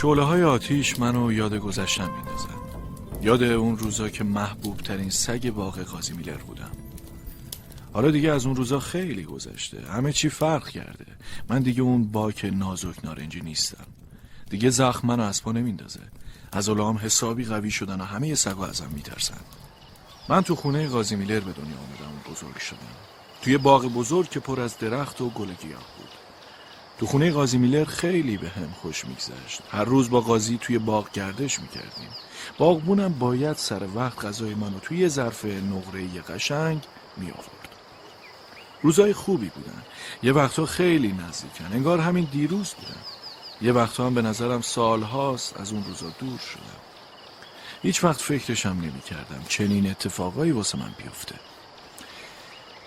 شعله‌های آتیش منو یاد گذشتم میندازد. یاد اون روزا که محبوب ترین سگ باغ قاضی میلر بودم. حالا دیگه از اون روزا خیلی گذشته. همه چی فرق کرده. من دیگه اون باک نازک نارنجی نیستم. دیگه زخم منو از پا نمیندازه. عضلام حسابی قوی شدن و همه سگا ازم میترسن. من تو خونه قاضی میلر به دنیا اومدم و بزرگ شدم. توی باغ بزرگ که پر از درخت و گل و گیاه بود. تو خونه قاضی میلر خیلی به هم خوش میگذشت. هر روز با قاضی توی باغ گردش میکردیم. باغبونم باید سر وقت غذای منو توی یه ظرف نقره‌ای قشنگ میآورد. روزای خوبی بودن. یه وقتا خیلی نزدیکن. انگار همین دیروز بودن. یه وقتا هم به نظرم سالهاست از اون روزا دور شدم. هیچ وقت فکرشم نمی‌کردم چنین اتفاقایی واسه من بیفته.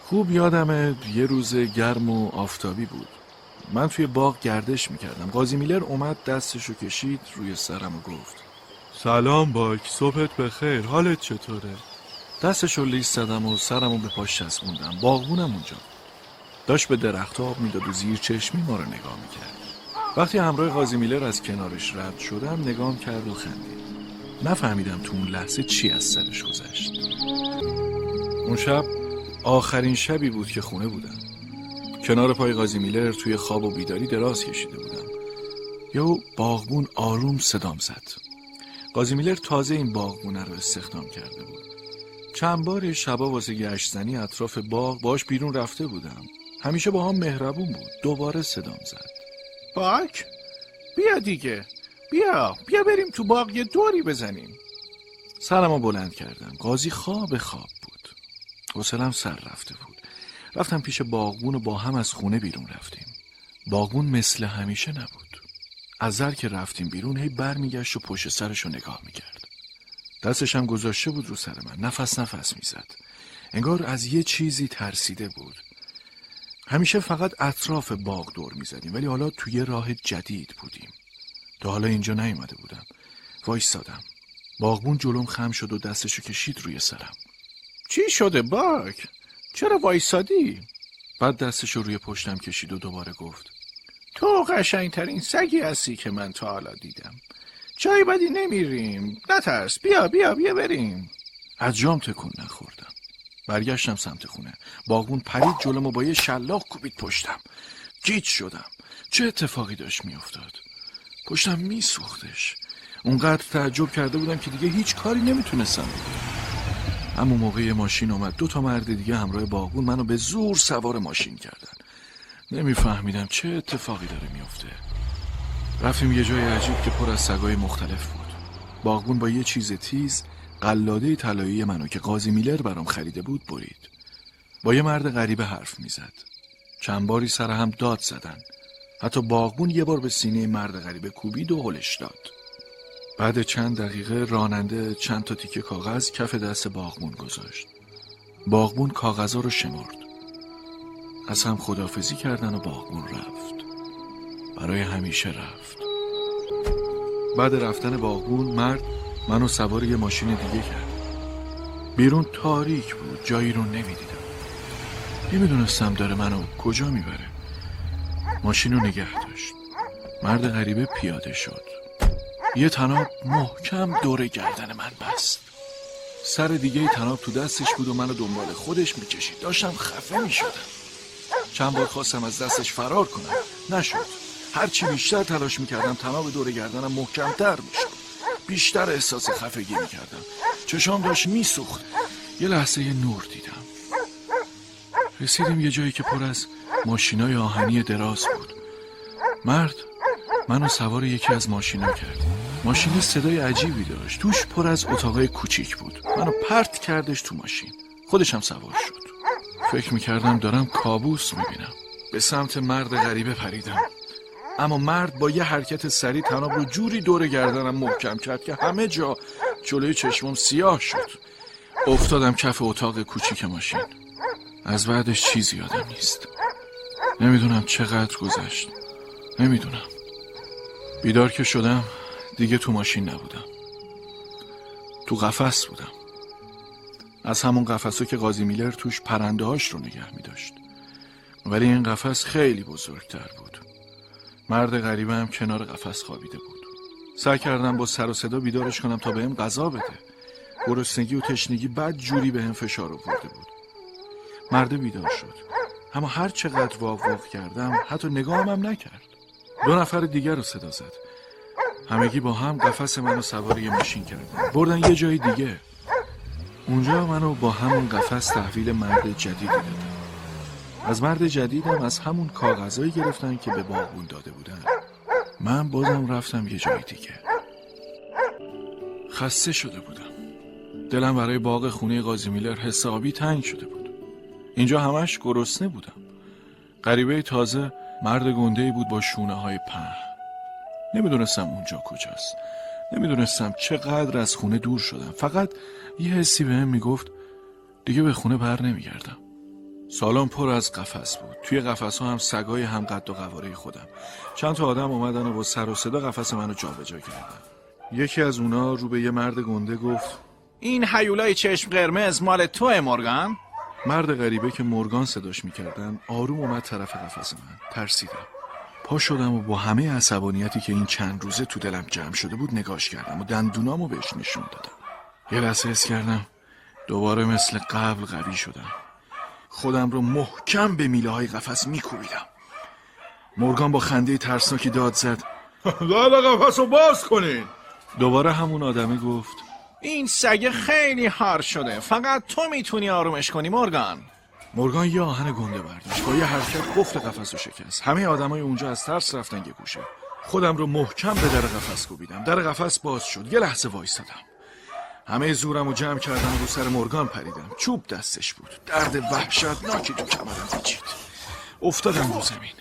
خوب یادمه یه روز گرم و آفتابی بود. من توی باغ گردش میکردم. قاضی میلر اومد دستشو کشید روی سرم و گفت سلام باک، صبحت بخیر، حالت چطوره؟ دستشو لیست زدم و سرمو به پاش چسبوندم. باغبونم اونجا داشت به درخت آب میداد و زیر چشمی ما رو نگاه میکرد. وقتی همراه قاضی میلر از کنارش رد شدم نگام کرد و خندید. نفهمیدم تو اون لحظه چی از سرش گذشت. اون شب آخرین شبی بود که خونه بودم. کنار پای قاضی میلر توی خواب و بیداری دراز کشیده بودم. یهو باغبون آروم صدام زد. قاضی میلر تازه این باغبونه رو استخدام کرده بود. چند بار شبا واسه گشت زنی اطراف باغ باش بیرون رفته بودم. همیشه با هم مهربون بود. دوباره صدام زد. باک، بیا دیگه، بیا بریم تو باغ یه دوری بزنیم. سرمو بلند کردم. قاضی خواب بود. حوصله‌ام سر رفته بود. رفتم پیش باغبون و با هم از خونه بیرون رفتیم. باغبون مثل همیشه نبود. از زر که رفتیم بیرون هی برمیگشت و پشت سرشو نگاه میکرد. دستش هم گذاشته بود رو سر من. نفس میزد. انگار از یه چیزی ترسیده بود. همیشه فقط اطراف باغ دور میزدیم ولی حالا توی راه جدید بودیم. تا حالا اینجا نیومده بودم. وایسادم. باغبون جلوم خم شد و دستشو کشید روی سرم. چی شده باک؟ چرا وایسادی؟ بعد دستشو روی پشتم کشید و دوباره گفت تو قشنگترین سگی هستی که من تا حالا دیدم. جای بدی نمیریم، نترس، بیا بریم. از جام تکون نخوردم. برگشتم سمت خونه. باغبون پرید جلوم و با یه شلاق کوبید پشتم. گیج شدم. چه اتفاقی داشت میافتاد؟ پشتم میسوختش. اونقدر تعجب کرده بودم که دیگه هیچ کاری نمیتونستم بکنم. اما موقع ماشین اومد 2 مرد دیگه همراه باغبون منو به زور سوار ماشین کردن. نمیفهمیدم چه اتفاقی داره میفته. رفتیم یه جای عجیب که پر از سگای مختلف بود. باغبون با یه چیز تیز قلاده طلایی منو که قاضی میلر برام خریده بود برید. با یه مرد غریبه حرف میزد. چند باری سر هم داد زدن. حتی باغبون یه بار به سینه مرد غریبه کوبید و هلش داد. بعد چند دقیقه راننده چند تا تیکه کاغذ کف دست باغبون گذاشت. باغبون کاغذها رو شمرد. از هم خداحافظی کردن و باغبون رفت. برای همیشه رفت. بعد رفتن باغبون مرد منو سوار یه ماشین دیگه کرد. بیرون تاریک بود. جایی رو نمیدیدم. نمیدونستم داره منو کجا میبره. ماشین رو نگه داشت. مرد غریبه پیاده شد. یه تناب محکم دور گردن من بست. سر دیگه تناب تو دستش بود و منو دنبال خودش میکشید. داشتم خفه میشدم. چند بار خواستم از دستش فرار کنم. نشد. هرچی بیشتر تلاش میکردم تناب دور گردنم محکمتر میشد. بیشتر احساس خفگی میکردم. چشام داشت میسوخت. یه لحظه نور دیدم. رسیدیم یه جایی که پر از ماشینای آهنی دراز بود. مرد منو سوار یکی از ماشینا کرد. ماشین صدای عجیبی داشت. توش پر از اتاقای کوچیک بود. منو پرت کردش تو ماشین. خودشم سوار شد. فکر میکردم دارم کابوس میبینم. به سمت مرد غریبه پریدم. اما مرد با یه حرکت سریع تناب رو جوری دور گردنم محکم کرد که همه جا جلوی چشمم سیاه شد. افتادم کف اتاق کوچیک ماشین. از بعدش چیزی یادم نیست. نمیدونم چقدر گذشت. نمیدونم. بیدار که شدم دیگه تو ماشین نبودم. تو قفس بودم. از همون قفسو که قاضی میلر توش پرنده هاش رو نگه می داشت. ولی این قفس خیلی بزرگتر بود. مرد غریبه هم کنار قفس خوابیده بود. سعی کردم با سر و صدا بیدارش کنم تا بهم غذا بده. گرسنگی و تشنگی بد جوری بهم فشار آورده بود. مرد بیدار شد، اما هر چقدر واق کردم حتی نگاهمم نکرد. دو نفر دیگر رو صدا زد. همگی با هم قفس منو سواری ماشین کردن، بردن یه جای دیگه. اونجا منو با همون قفس تحویل مرد جدید دادن. از مرد جدیدم از همون کاغذایی گرفتن که به باغبون داده بودن. من بازم رفتم یه جای دیگه. خسته شده بودم. دلم برای باغ خونه قاضی میلر حسابی تنگ شده بود. اینجا همش گرسنه بودم. غریبه تازه مرد گنده‌ای بود با شونه‌های پهن. نمیدونستم اونجا کجاست، نمیدونستم چقدر از خونه دور شدم. فقط یه حسی بهم میگفت دیگه به خونه بر نمیگردم. سالن پر از قفس بود. توی قفس‌ها هم سگای هم قد و قواره خودم. چند تا آدم اومدن و با سر و صدا قفس منو جابجا کردن. یکی از اونا رو به یه مرد گنده گفت این هیولای چشم قرمز مال توئه مورگان؟ مرد غریبه که مورگان صداش میکردن آروم اومد طرف قفس من. ترسیدم. پا شدم و با همه عصبانیتی که این چند روزه تو دلم جمع شده بود نگاش کردم و دندونامو بهش نشون دادم. یه لحظه حس کردم دوباره مثل قبل قوی شدم. خودم رو محکم به میله های قفس میکوبیدم. مورگان با خنده ترسناکی داد زد در قفس رو باز کنین. دوباره همون آدمه گفت این سگ خیلی هار شده، فقط تو میتونی آرومش کنی مورگان. مورگان یه آهن گنده برداشت، با یه حرکت قفل قفس رو شکست. همه آدمای اونجا از ترس رفتن یه گوشه. خودم رو محکم به در قفس کوبیدم. در قفس باز شد. یه لحظه وایسادم. همه زورم رو جمع کردم و رو سر مورگان پریدم. چوب دستش بود. درد وحشتناکی تو کمرم پیچید. افتادم رو زمین.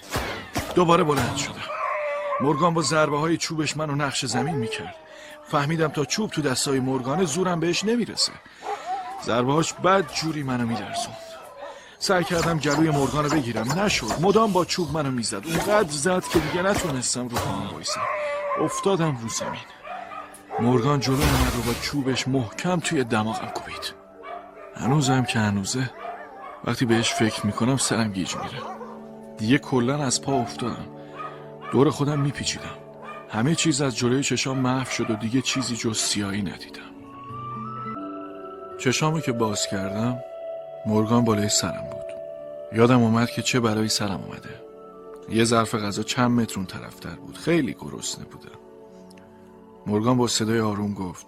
دوباره بلند شدم. مورگان با ضربه های چوبش منو نقش زمین میکرد. فهمیدم تا چوب تو دستای مورگان زورم بهش نمیرسه. ضربه هاش بد جوری منو میلرزوند. سعی کردم گلوی مورگان رو بگیرم، نشد. مدام با چوب منو میزد. اونقدر زد که دیگه نتونستم رو پاهم وایسم. افتادم رو زمین. مورگان جلو من رو با چوبش محکم توی دماغم کوبید. هنوزم که هنوزه، وقتی بهش فکر میکنم سرم گیج میره. دیگه کلن از پا افتادم. دور خودم میپیچیدم. همه چیز از جلوی چشام محو شد و دیگه چیزی جز سیاهی ندیدم. چشامو که باز کردم مورگان بالای سرم بود. یادم اومد که چه بلایی سرم اومده. یه ظرف غذا چند متر اون طرفتر بود. خیلی گرسنه بودم. مورگان با صدای آروم گفت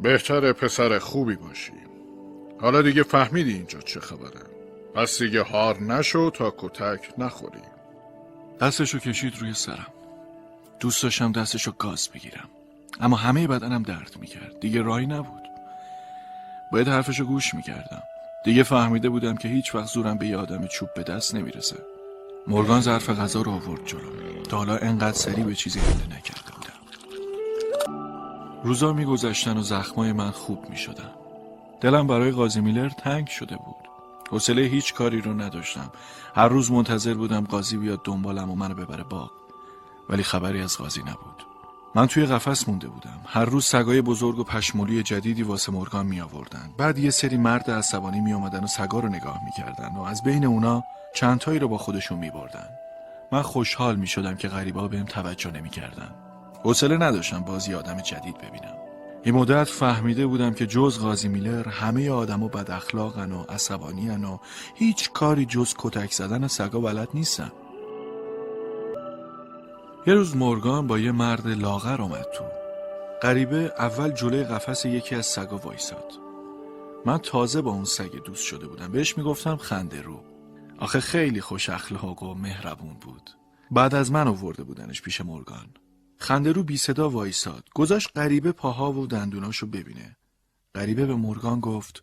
بهتره پسر خوبی باشی. حالا دیگه فهمیدی اینجا چه خبره. پس دیگه هار نشو تا کتک نخوری. دستشو کشید روی سرم. دوست داشتم دستشو گاز بگیرم، اما همه بدنم درد میکرد. دیگه راهی نبود. باید حرفشو گوش میکردم. دیگه فهمیده بودم که هیچ وقت زورم به یه آدم چوب به دست نمیرسه. مورگان ظرف غذا رو آورد جلو. تا حالا انقدر سریع به چیزی حمله نکرده بودم. روزا میگذشتن و زخمای من خوب میشدن. دلم برای قاضی میلر تنگ شده بود. حوصله هیچ کاری رو نداشتم. هر روز منتظر بودم قاضی بیاد دنبالم و منو ببره باغ. ولی خبری از قاضی نبود. من توی قفس مونده بودم. هر روز سگای بزرگ و پشمولی جدیدی واسه مورگان می آوردن. بعد یه سری مرد عصبانی می آمدن و سگا رو نگاه می کردن و از بین اونا چند تایی رو با خودشون می بردن. من خوشحال می شدم که غریبا بهم توجه نمی کردن. حوصله نداشتم باز یه آدم جدید ببینم. این مدت فهمیده بودم که جز قاضی میلر همه آدما بد اخلاقن و عصبانین و هیچ کاری جز کتک زدن سگا بلد نیستن. یه روز مورگان با یه مرد لاغر اومد تو. غریبه اول جلوی قفس یکی از سگا وایساد. من تازه با اون سگ دوست شده بودم. بهش میگفتم خنده رو. آخه خیلی خوش اخلاق و مهربون بود. بعد از من آورده بودنش پیش مورگان. خنده رو بی صدا وایساد. گذاشت غریبه پاها و دندوناشو ببینه. غریبه به مورگان گفت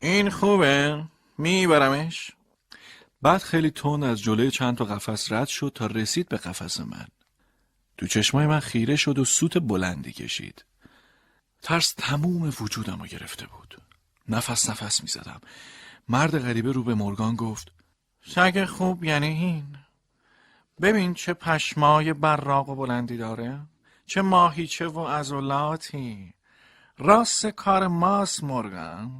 این خوبه، میبرمش. بعد خیلی تون از جلوی چند تا قفس رد شد تا رسید به قفس من. تو چشمای من خیره شد و سوت بلندی کشید. ترس تموم وجودم رو گرفته بود. نفس می زدم. مرد غریبه رو به مورگان گفت سگ خوب یعنی این. ببین چه پشمای براق و بلندی داره، چه ماهیچه و عضلاتی. راست کار ماست مورگان.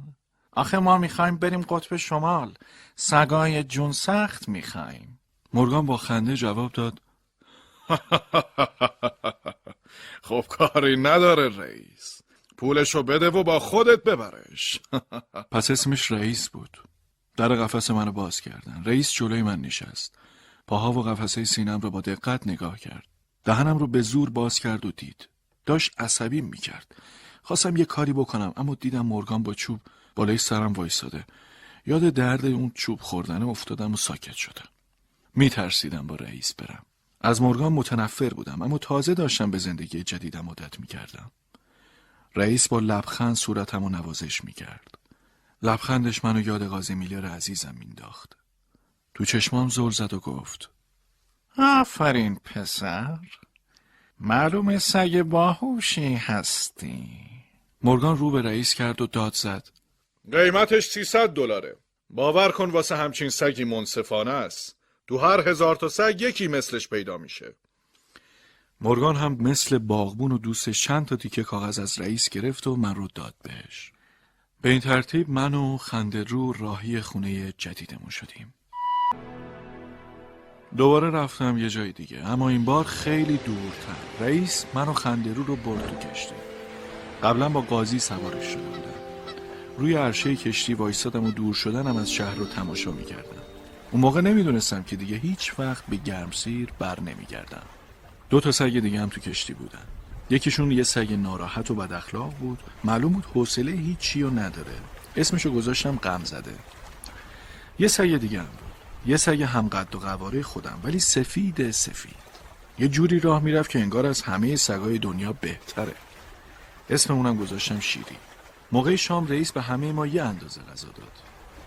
آخه ما میخوایم بریم قطب شمال. سگای جون سخت میخوایم. مورگان با خنده جواب داد خب کاری نداره رئیس. پولشو بده و با خودت ببرش. پس اسمش رئیس بود. در قفس منو باز کردن. رئیس جلوی من نشست. پاها و قفسه سینم رو با دقت نگاه کرد. دهنم رو به زور باز کرد و دید. داشت عصبیم میکرد. خواستم یه کاری بکنم اما دیدم مورگان با چوب بالای سرم وایساده. یاد درد اون چوب خوردنه افتادم و ساکت شدم. میترسیدم با رئیس برم. از مورگان متنفر بودم اما تازه داشتم به زندگی جدیدم عادت میکردم. رئیس با لبخند صورتمو نوازش میکرد. لبخندش منو یاد قاضی میلر عزیزم مینداخت. تو چشمام زل زد و گفت: آفرین پسر، معلومه سگ باهوشی هستی. مورگان رو به رئیس کرد و داد زد: قیمتش $300. باور کن واسه همچین سگی منصفانه است. تو هر 1000 تا سگ یکی مثلش پیدا میشه. مورگان هم مثل باغبون و دوستش چند تا تیکه کاغذ از رئیس گرفت و من رو داد بهش. به این ترتیب من و خنده رو راهی خونه جدیدمون شدیم. دوباره رفتم یه جای دیگه اما این بار خیلی دورتر. رئیس من و خنده رو برد تو کشتی. قبلا با قاضی سوارش شده بودم. روی عرشه کشتی وایسادم و دور شدنم از شهر رو تماشا میکردم. اون موقع نمیدونستم که دیگه هیچ وقت به گرمسیر بر نمیگردم. 2 تا سگ دیگه هم تو کشتی بودن. یکیشون یه سگ ناراحت و بد اخلاق بود. معلوم بود حوصله هیچی رو نداره. اسمشو گذاشتم غم زده. یه سگ دیگه هم بود. یه سگ هم قد و قواره خودم ولی سفید. یه جوری راه میرفت که انگار از همه سگای دنیا بهتره. اسم اونم گذاشتم شیری. موقع شام رئیس به همه ما یه اندازه غذا داد.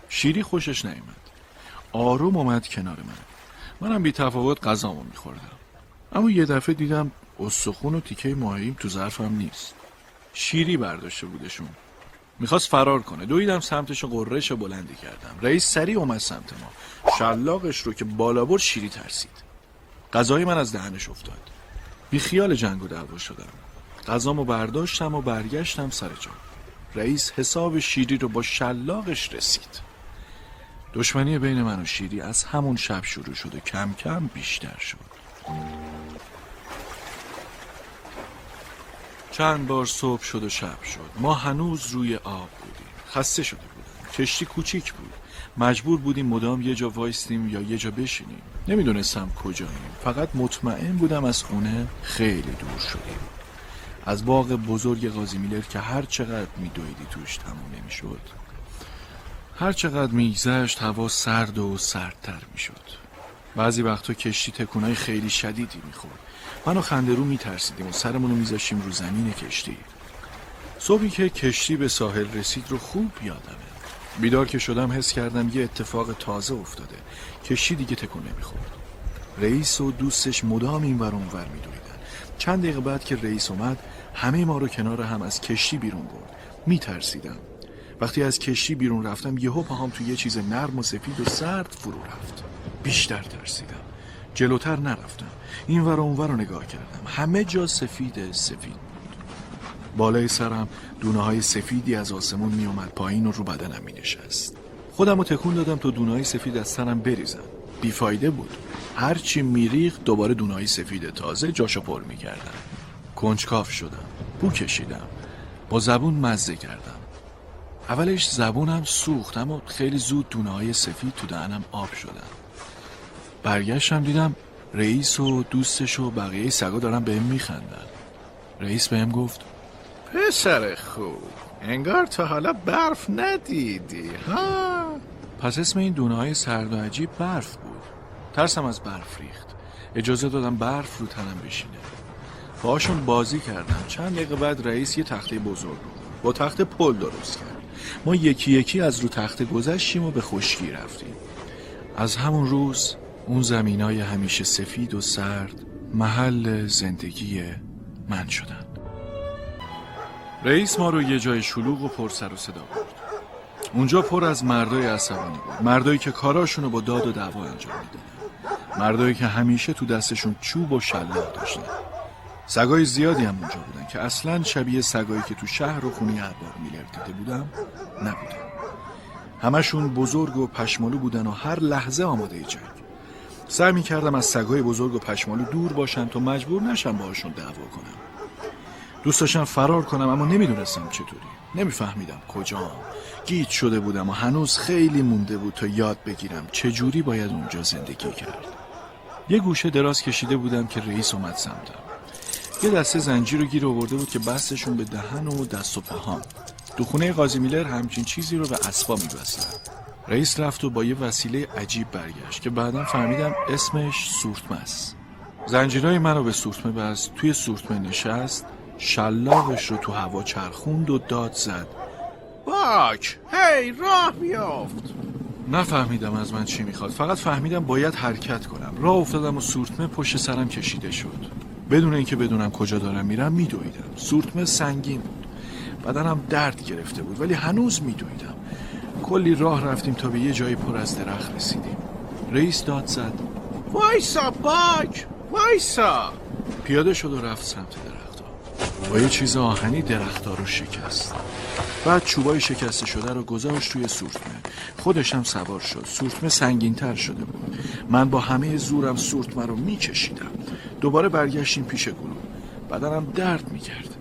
شیری خوشش نیامد. آروم اومد کنار منم بی تفاوت غذامو میخوردم. اما یه دفعه دیدم استخون و تیکه ماهیم تو ظرفم نیست. شیری برداشته بودشون. میخواست فرار کنه. دویدم سمتش و قرهش بلندی کردم. رئیس سریع اومد سمت ما. شلاقش رو که بالا برد شیری ترسید. غذای من از دهنش افتاد. بی خیال جنگ و دعوا شدم. غذامو برداشتم و برگشتم سر جا. رئیس حساب شیری رو با شلاقش رسید. دشمنی بین من و شیری از همون شب شروع شد و کم کم بیشتر شد. چند بار صبح شد و شب شد. ما هنوز روی آب بودیم. خسته شده بودیم. کشتی کوچیک بود. مجبور بودیم مدام یه جا وایستیم یا یه جا بشینیم. نمیدونستم کجاییم. فقط مطمئن بودم از خونه خیلی دور شدیم. از باغ بزرگ قاضی میلر که هر چقدر میدویدی توش تموم نمیشد. هر چقدر میگذشت هوا سرد و سردتر میشد. بعضی وقتا کشتی تکونای خیلی شدیدی میخورد. من و خنده رو میترسیدیم و سرمون رو میذاشتیم رو زمین کشتی. صبحی که کشتی به ساحل رسید رو خوب یادمه. بیدار که شدم حس کردم یه اتفاق تازه افتاده. کشتی دیگه تکون نمیخورد. رئیس و دوستش مدام اینور اونور میدویدن. چند دقیقه بعد که رئیس اومد همه ما رو کنار هم از کشتی بیرون برد. میترسیدم. وقتی از کشتی بیرون رفتم یهو پاهام تو یه چیز نرم و سفید و سرد فرو رفت. بیشتر ترسیدم. جلوتر نرفتم. این ور و اون ور رو نگاه کردم. همه جا سفید بود. بالای سرم دونه‌های سفیدی از آسمون می اومد پایین و رو بدنم می نشست. خودم رو تکون دادم تا دونه‌های سفید از سرم بریزن. بیفایده بود. هرچی می ریخت دوباره دونه‌های سفید تازه جاشو پر می کردن. کنجکاو شدم. بو کشیدم. با زبون مزه کردم. اولش زبونم سوخت اما خیلی زود دونه‌های سفید تو دهنم آب شدن. برگشتم دیدم رئیس و دوستش و بقیه سگا دارن بهم میخندن. رئیس بهم گفت: پسر خوب، انگار تا حالا برف ندیدی ها. پس اسم این دونه‌های سرد و عجیب برف بود. ترسم از برف ریخت. اجازه دادم برف رو تنم بشینه. باهاشون بازی کردم. چند دقیقه بعد رئیس یه تخته بزرگ با تخته پل درست کرد. ما یکی یکی از رو تخته گذشتیم و به خشکی رفتیم. از همون روز اون زمینای همیشه سفید و سرد محل زندگی من شدن. رئیس ما رو یه جای شلوغ و پر سر و صدا برد. اونجا پر از مردای عصبانی بود. مردایی که کاراشونو با داد و دعوا انجام میدادن. مردایی که همیشه تو دستشون چوب و شلاق داشتن. سگای زیادی هم اونجا بودن که اصلاً شبیه سگایی که تو شهر و خونه عبار میلر دیده بودم نبودن. همشون بزرگ و پشمالو بودن و هر لحظه آماده جنگ. سعی می‌کردم از سگای بزرگ و پشمالو دور باشم تا مجبور نشم باهاشون دعوا کنم. دوست داشتم فرار کنم اما نمی‌دونستم چطوری. نمی‌فهمیدم کجا. گیج شده بودم و هنوز خیلی مونده بود تا یاد بگیرم چجوری باید اونجا زندگی کرد. یه گوشه دراز کشیده بودم که رئیس اومد سمتم. یه دسته زنجیر رو گیر آورده بود که بستشون به دهن و دست و پاهام. تو خونه قاضی میلر همچین چیزی رو به اسبا می‌بستن. رئیس رفت و با یه وسیله عجیب برگشت که بعداً فهمیدم اسمش سورتمه است. زنجیرای منو به سورتمه بست، توی سورتمه نشست، شلاقش رو تو هوا چرخوند و داد زد: باک، هی راه بیافت. نفهمیدم از من چی میخواد، فقط فهمیدم باید حرکت کنم. راه افتادم و سورتمه پشت سرم کشیده شد. بدون اینکه بدونم کجا دارم میرم میدویدم. سورتمه سنگین بود، بدنم درد گرفته بود ولی هنوز میدویدم. کلی راه رفتیم تا به یه جایی پر از درخت رسیدیم. رئیس داد زد: وایسا باک، وایسا. پیاده شد و رفت سمت درخت‌ها. با یه چیز آهنی درخت‌ها رو شکست. بعد چوبای شکسته شده رو گذاشت توی سورتمه. خودشم سوار شد. سورتمه سنگین‌تر شده بود. من با همه زورم سورتمه رو می‌کشیدم. دوباره برگشتیم پیش گروه. بدنم درد می‌کرد.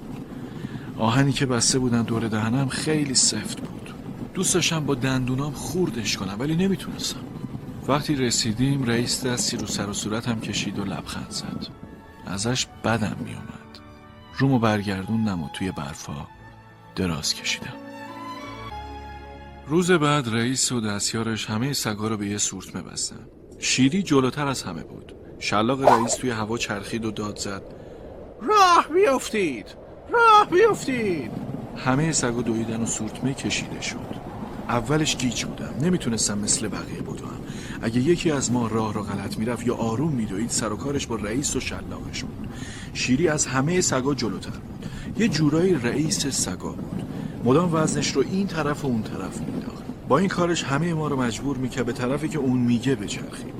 آهنی که بسته بودن دور دهنم خیلی سفت بود. دوست داشتم با دندونام خوردش کنم ولی نمیتونستم. وقتی رسیدیم رئیس دستی رو سر و صورتم کشید و لبخند زد. ازش بدم میومد. رومو برگردوندم و توی برفا دراز کشیدم. روز بعد رئیس و دستیارش همه سگا رو به یه سورتمه بستن. شیری جلوتر از همه بود. شلاق رئیس توی هوا چرخید و داد زد: راه بیافتید، راه بیافتید. همه سگا دویدن و سورتمه کشیده شد. اولش گیج بودم، نمیتونستم مثل بقیه بدوم. اگه یکی از ما راه رو غلط میرفت یا آروم میدوید سر و کارش با رئیس و شلاقش بود. شیری از همه سگا جلوتر بود. یه جورایی رئیس سگا بود. مدام وزنش رو این طرف و اون طرف مینداخت. با این کارش همه ما رو مجبور میکرد به طرفی که اون میگه بچرخیم.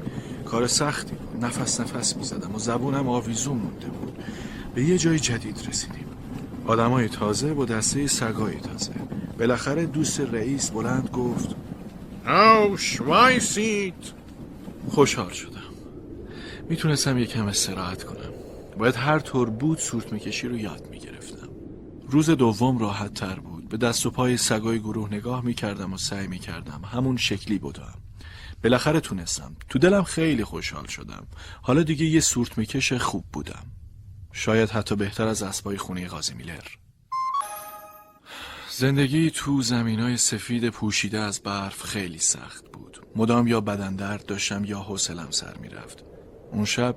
کار سختی، نفس میزدم و زبونم آویزون مونده بود. به یه جای جدید رسیدیم. آدمای تازه با دسته سگای تازه. بالاخره دوست رئیس بلند گفت: اوش وایسید. خوشحال شدم. میتونستم یکم استراحت کنم. باید هر طور بود سورتمه کشی رو یاد میگرفتم. روز دوم راحت تر بود. به دست و پای سگای گروه نگاه میکردم و سعی میکردم همون شکلی بودم. بالاخره تونستم. تو دلم خیلی خوشحال شدم. حالا دیگه یه سورتمه کش خوب بودم. شاید حتی بهتر از اسبای خونه قاضی میلر. زندگی تو زمینای سفید پوشیده از برف خیلی سخت بود. مدام یا بدن درد داشتم یا حوصله‌ام سر میرفت. اون شب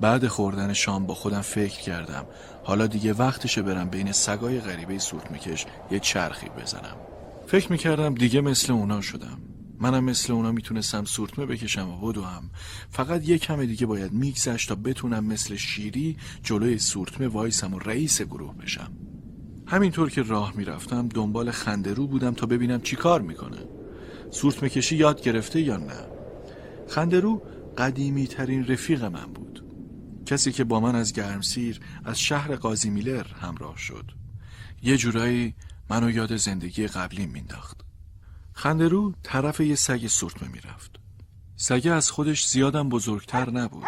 بعد خوردن شام با خودم فکر کردم حالا دیگه وقتشه برم بین سگای غریبه سورتمه‌کش یه چرخی بزنم. فکر میکردم دیگه مثل اونا شدم. منم مثل اونا میتونستم سورتمه بکشم و بدوم. فقط یک کم دیگه باید میگذشت تا بتونم مثل شیری جلوی سورتمه وایسم و رئیس گروه بشم. همینطور که راه میرفتم دنبال خنده رو بودم تا ببینم چی کار میکنه. سورتمه کشی یاد گرفته یا نه. خنده رو قدیمی ترین رفیق من بود. کسی که با من از گرمسیر از شهر قاضی میلر همراه شد. یه جورایی منو یاد زندگی قبلی مینداخت. خنده رو طرف یه سگ سورتمه میرفت. سگه از خودش زیادم بزرگتر نبود.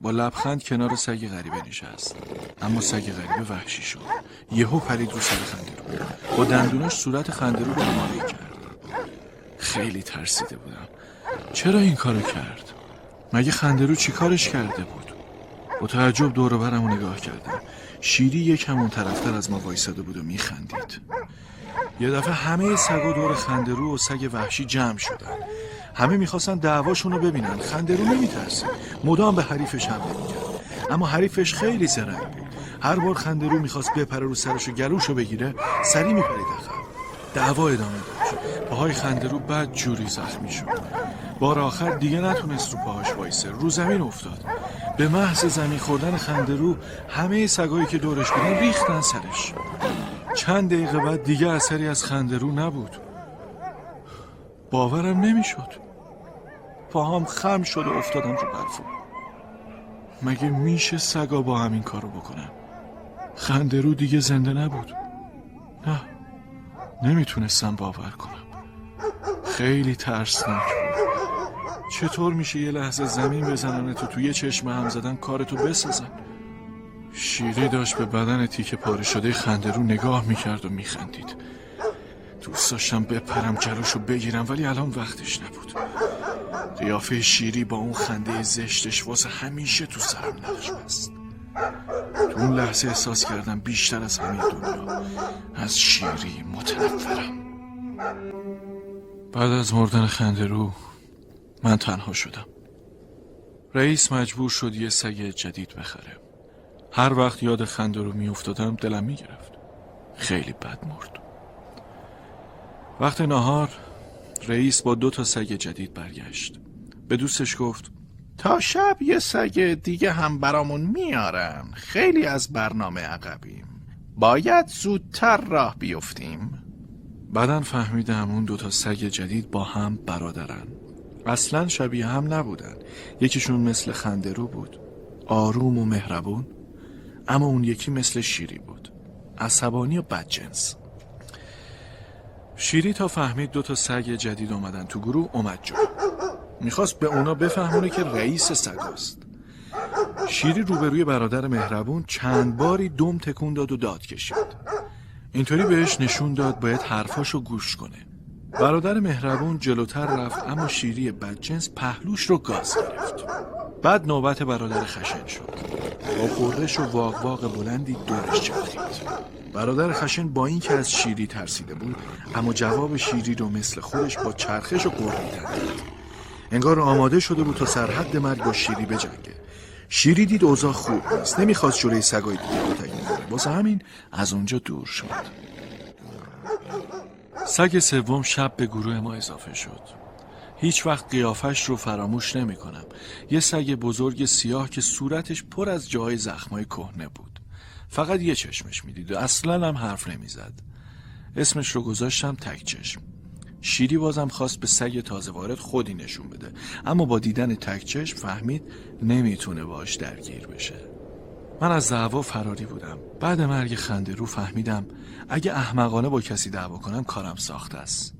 با لبخند کنار سگ غریبه نشست. اما سگ غریبه وحشی شد. یهو پرید رو سر خنده رو. با دندوناش صورت خنده رو مالی کرد. خیلی ترسیده بودم. چرا این کارو کرد؟ مگه خنده رو چی کارش کرده بود؟ با تعجب دور و برم نگاه کردم. شیری یکم اون طرفتر از ما وایساده بود و میخندید. یه دفعه همه سگا دور خنده رو و سگ وحشی جمع شدن. همه میخواستن دعواشون رو ببینن. خنده رو نمیترسید. مدام به حریفش حمله میکرد. اما حریفش خیلی زرنگ بود. هر بار خنده رو میخواست بپره رو سرش و گلوشو بگیره، سری میپرید عقب. دعوا ادامه داشت. پاهای خنده رو بد جوری زخمی شد. بار آخر دیگه نتونست رو پاهاش وایسه. رو زمین افتاد. به محض زمین خوردن خنده رو همه سگایی که دورش بودن ریختن سرش. چند دقیقه بعد دیگه اثری از خنده رو نبود. باورم نمیشد. پاهام خم شد و افتادم رو برفو. مگه میشه سگا با همین کارو بکنن؟ خنده رو دیگه زنده نبود. نه، نمیتونستم باور کنم. خیلی ترسناک بود. چطور میشه یه لحظه زمین بزنن تو توی چشم هم زدن کارتو بسازن؟ شیری داشت به بدن تیکه پاره شده خنده رو نگاه میکرد و میخندید. دوست داشتم بپرم جلوشو بگیرم ولی الان وقتش نبود. قیافه شیری با اون خنده زشتش واسه همیشه تو سرم نقش بست. تو اون لحظه احساس کردم بیشتر از همین دنیا از شیری متنفرم. بعد از مردن خنده رو من تنها شدم. رئیس مجبور شد یه سگ جدید بخره. هر وقت یاد خنده رو می افتادم دلم می گرفت. خیلی بد مرد. وقت نهار رئیس با 2 تا سگ جدید برگشت. به دوستش گفت تا شب یه سگ دیگه هم برامون میارن. خیلی از برنامه عقبیم. باید زودتر راه بیفتیم. بعدن فهمیدم اون 2 تا سگ جدید با هم برادرن. اصلا شبیه هم نبودن. یکیشون مثل خنده رو بود، آروم و مهربون، اما اون یکی مثل شیری بود، عصبانی و بدجنس. شیری تا فهمید 2 تا سگ جدید اومدن تو گروه اومد جلو. میخواست به اونا بفهمونه که رئیس سگاست. شیری روبروی برادر مهربون چند باری دم تکون داد و داد کشید. اینطوری بهش نشون داد باید حرفاشو گوش کنه. برادر مهربون جلوتر رفت اما شیری بدجنس پهلوش رو گاز گرفت. بعد نوبت برادر خشن شد. با غرش و واق بلندی دورش چرخید. برادر خشن با این که از شیری ترسیده بود اما جواب شیری رو مثل خودش با چرخش و غرش داد. انگار آماده شده بود تا سرحد مرگ با شیری بجنگه. شیری دید اوضاع خوب نیست، نمیخواست جلوی سگای دیگه رو بگیره. واسه همین از اونجا دور شد. سگ 3 شب به گروه ما اضافه شد. هیچ وقت قیافش رو فراموش نمی کنم. یه سگ بزرگ سیاه که صورتش پر از جاهای زخمای کهنه بود. فقط یه چشمش می دید و اصلا هم حرف نمی زد. اسمش رو گذاشتم تک چشم. شیری بازم خواست به سگ تازه وارد خودی نشون بده، اما با دیدن تک چشم فهمید نمیتونه باش درگیر بشه. من از دعوا فراری بودم. بعد مرگ خنده رو فهمیدم اگه احمقانه با کسی دعوا کنم کارم ساخته است.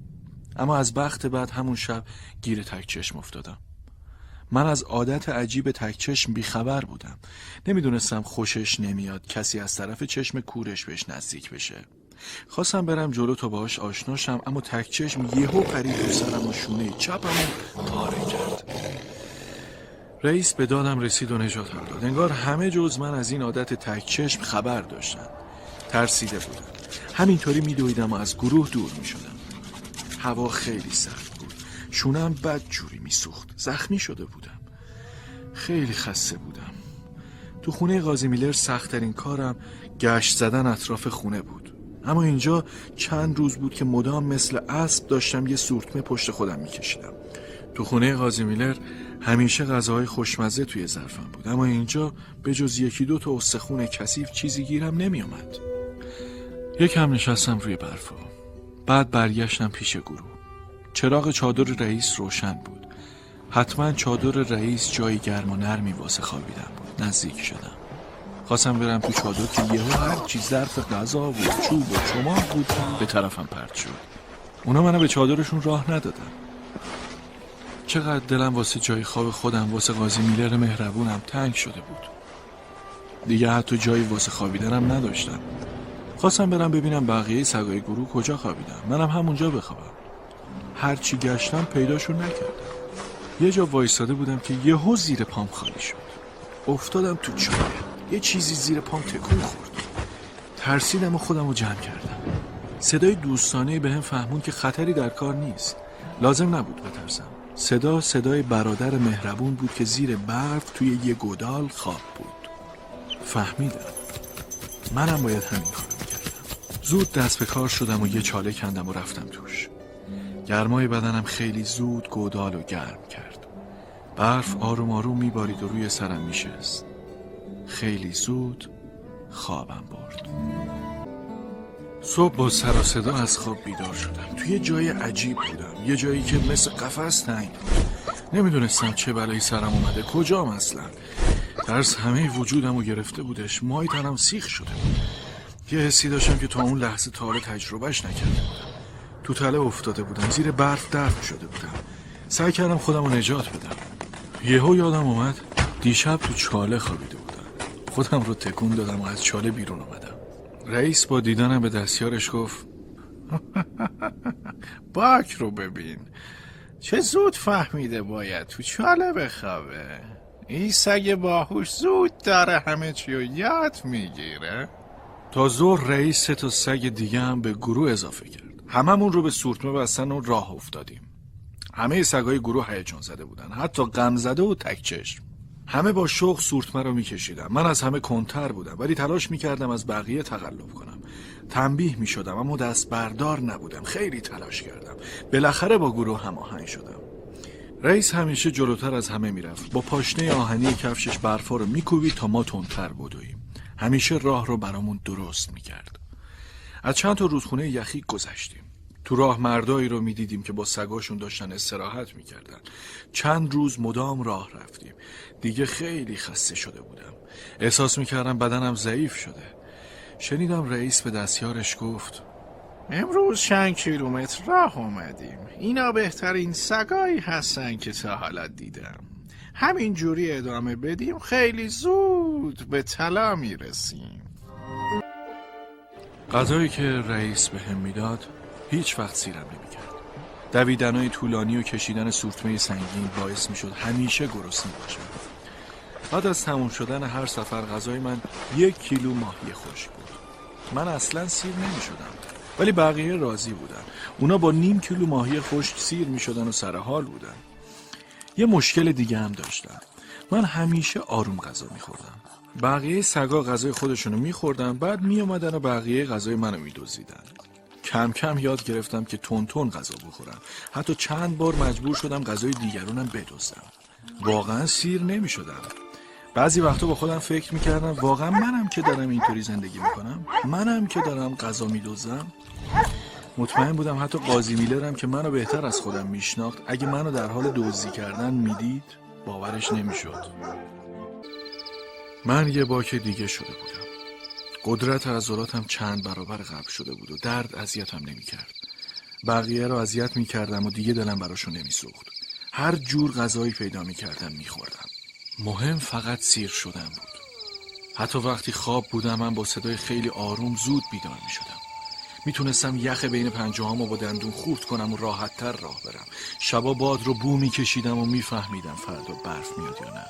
اما از بخت بعد همون شب گیر تک چشم افتادم. من از عادت عجیب تک چشم بیخبر بودم. نمیدونستم خوشش نمیاد کسی از طرف چشم کورش بهش نزدیک بشه. خواستم برم جلو تا باهاش آشنا شم اما تک چشم یهو پرید رو سرم و شونه چپمو پاره کرد. رئیس به دادم رسید و نجاتم داد. انگار همه جز من از این عادت تک چشم خبر داشتن. ترسیده بودم. همینطوری میدویدم و از گروه دور میشدم. هوا خیلی سرد بود. شونم بدجوری میسوخت. زخمی شده بودم. خیلی خسته بودم. تو خونه قاضی میلر سخت‌ترین کارم گشت زدن اطراف خونه بود. اما اینجا چند روز بود که مدام مثل اسب داشتم یه سورتمه پشت خودم میکشیدم. تو خونه قاضی میلر همیشه غذاهای خوشمزه توی ظرفم بود، اما اینجا به جز 1-2 تا استخون کثیف چیزی گیرم نمی اومد. یکم نشستم روی برفا. بعد برگشتم پیش گروه. چراغ چادر رئیس روشن بود. حتما چادر رئیس جای گرم و نرمی واسه خوابیدم بود. نزدیک شدم. خواستم برم تو چادر که یهو هر چیز ظرف غذا و چوب و چماق بود به طرفم پرت شد. اونا منو به چادرشون راه ندادن. چقدر دلم واسه جای خواب خودم واسه قاضی میلر مهربونم تنگ شده بود. دیگه حتی جایی واسه خوابیدنم نداشتم. خواستم برم ببینم بقیه سگای گروه کجا خوابیدن. منم همونجا بخوابم. هرچی گشتم پیداشون نکردم. یه جا وایساده بودم که یهو زیر پام خالی شد. افتادم تو چاه. یه چیزی زیر پام تکون خورد. ترسیدم و خودم رو جمع کردم. صدای دوستانه بهم فهمون که خطری در کار نیست. لازم نبود بترسم. صدای برادر مهربون بود که زیر برف توی یه گودال خواب بود. فهمیدم منم باید همین کارو میکردم. زود دست به کار شدم و یه چاله کندم و رفتم توش. گرمای بدنم خیلی زود گودالو گرم کرد. برف آروم آروم میبارید و روی سرم میشست. خیلی زود خوابم برد. صبح با سر و صدا از خواب بیدار شدم. توی جای عجیب بودم. یه جایی که مثل قفس تنگ بود. نمیدونستم چه بلایی سرم اومده. کجام اصلا؟ ترس همه وجودم رو گرفته بودش. مای تنم سیخ شده بود. یه حسی داشتم که تا اون لحظه تا حالا تجربهش نکرده بودم. تو تله افتاده بودم. زیر برف دفن شده بودم. سعی کردم خودم رو نجات بدم. یهو یادم اومد دیشب تو چاله خوابیده بودم. خودم رو تکون دادم و از چاله بیرون اومدم. رئیس با دیدنم به دستیارش گفت باک رو ببین، چه زود فهمیده باید تو چاله بخوابه. این سگ باهوش زود داره همه چی رو یاد میگیره. تا ظهر رئیس تا سگ دیگه هم به گروه اضافه کرد. هممون رو به سورتمه بستن و راه افتادیم. همه سگای گروه هیجان زده بودن، حتی غم زده و تک چشم. همه با شوق سورتمه رو میکشیدم. من از همه کنتر بودم ولی تلاش میکردم از بقیه تقلب کنم. تنبیه میشدم اما دست بردار نبودم. خیلی تلاش کردم. بالاخره با گروه هماهنگ شدم. رئیس همیشه جلوتر از همه میرفت. با پاشنه آهنی کفشش برفا رو میکوبید تا ما تندتر بدویم. همیشه راه رو برامون درست میکرد. از چند تا رودخونه یخی گذشتیم. تو راه مردایی رو میدیدیم که با سگاشون داشتن استراحت میکردن. چند روز مدام راه رفتیم. دیگه خیلی خسته شده بودم. احساس میکردم بدنم ضعیف شده. شنیدم رئیس به دستیارش گفت امروز چند کیلومتر راه اومدیم. اینا بهترین سگایی هستن که تا حالا دیدم. همین جوری ادامه بدیم خیلی زود به طلا میرسیم. غذایی که رئیس به هم میداد هیچ وقت سیرم نمیکرد. دویدنهای طولانی و کشیدن سورتمه سنگین باعث میشد همیشه گرسنه باشم. بعد از تموم شدن هر سفر غذای من 1 کیلو ماهی خشک بود. من اصلا سیر نمیشدم ولی بقیه راضی بودن. اونا با نیم کیلو ماهی خشک سیر میشدن و سر حال بودن. یه مشکل دیگه هم داشتم. من همیشه آروم غذا میخوردم. بقیه سگا غذای خودشونو میخوردن، بعد میومدن و بقیه غذای منو میدزدیدن. کم کم یاد گرفتم که تون غذا بخورم. حتی چند بار مجبور شدم غذای دیگرونم بدزدم. واقعا سیر نمیشدم. بعضی وقتا با خودم فکر میکردم واقعا منم که دارم اینطوری زندگی میکنم؟ منم که دارم غذا میدزدم؟ مطمئن بودم حتی قاضی میلرم که منو بهتر از خودم میشناخت، اگه منو در حال دزدی کردن میدید باورش نمیشد. من یه باک دیگه شده بودم. قدرت عضلاتم چند برابر قبل شده بود و درد اذیتم نمیکرد. بقیه رو اذیت میکردم و دیگه دلم براشون نمیسوخت. هر جور غذایی پیدا میکردم میخوردم. مهم فقط سیر شدن بود. حتی وقتی خواب بودم من با صدای خیلی آروم زود بیدار میشدم. میتونستم یخ بین پنجه‌هامو با دندون خورد کنم و راحت‌تر راه برم. شبا باد رو بو میکشیدم و میفهمیدم فردا برف میاد یا نه.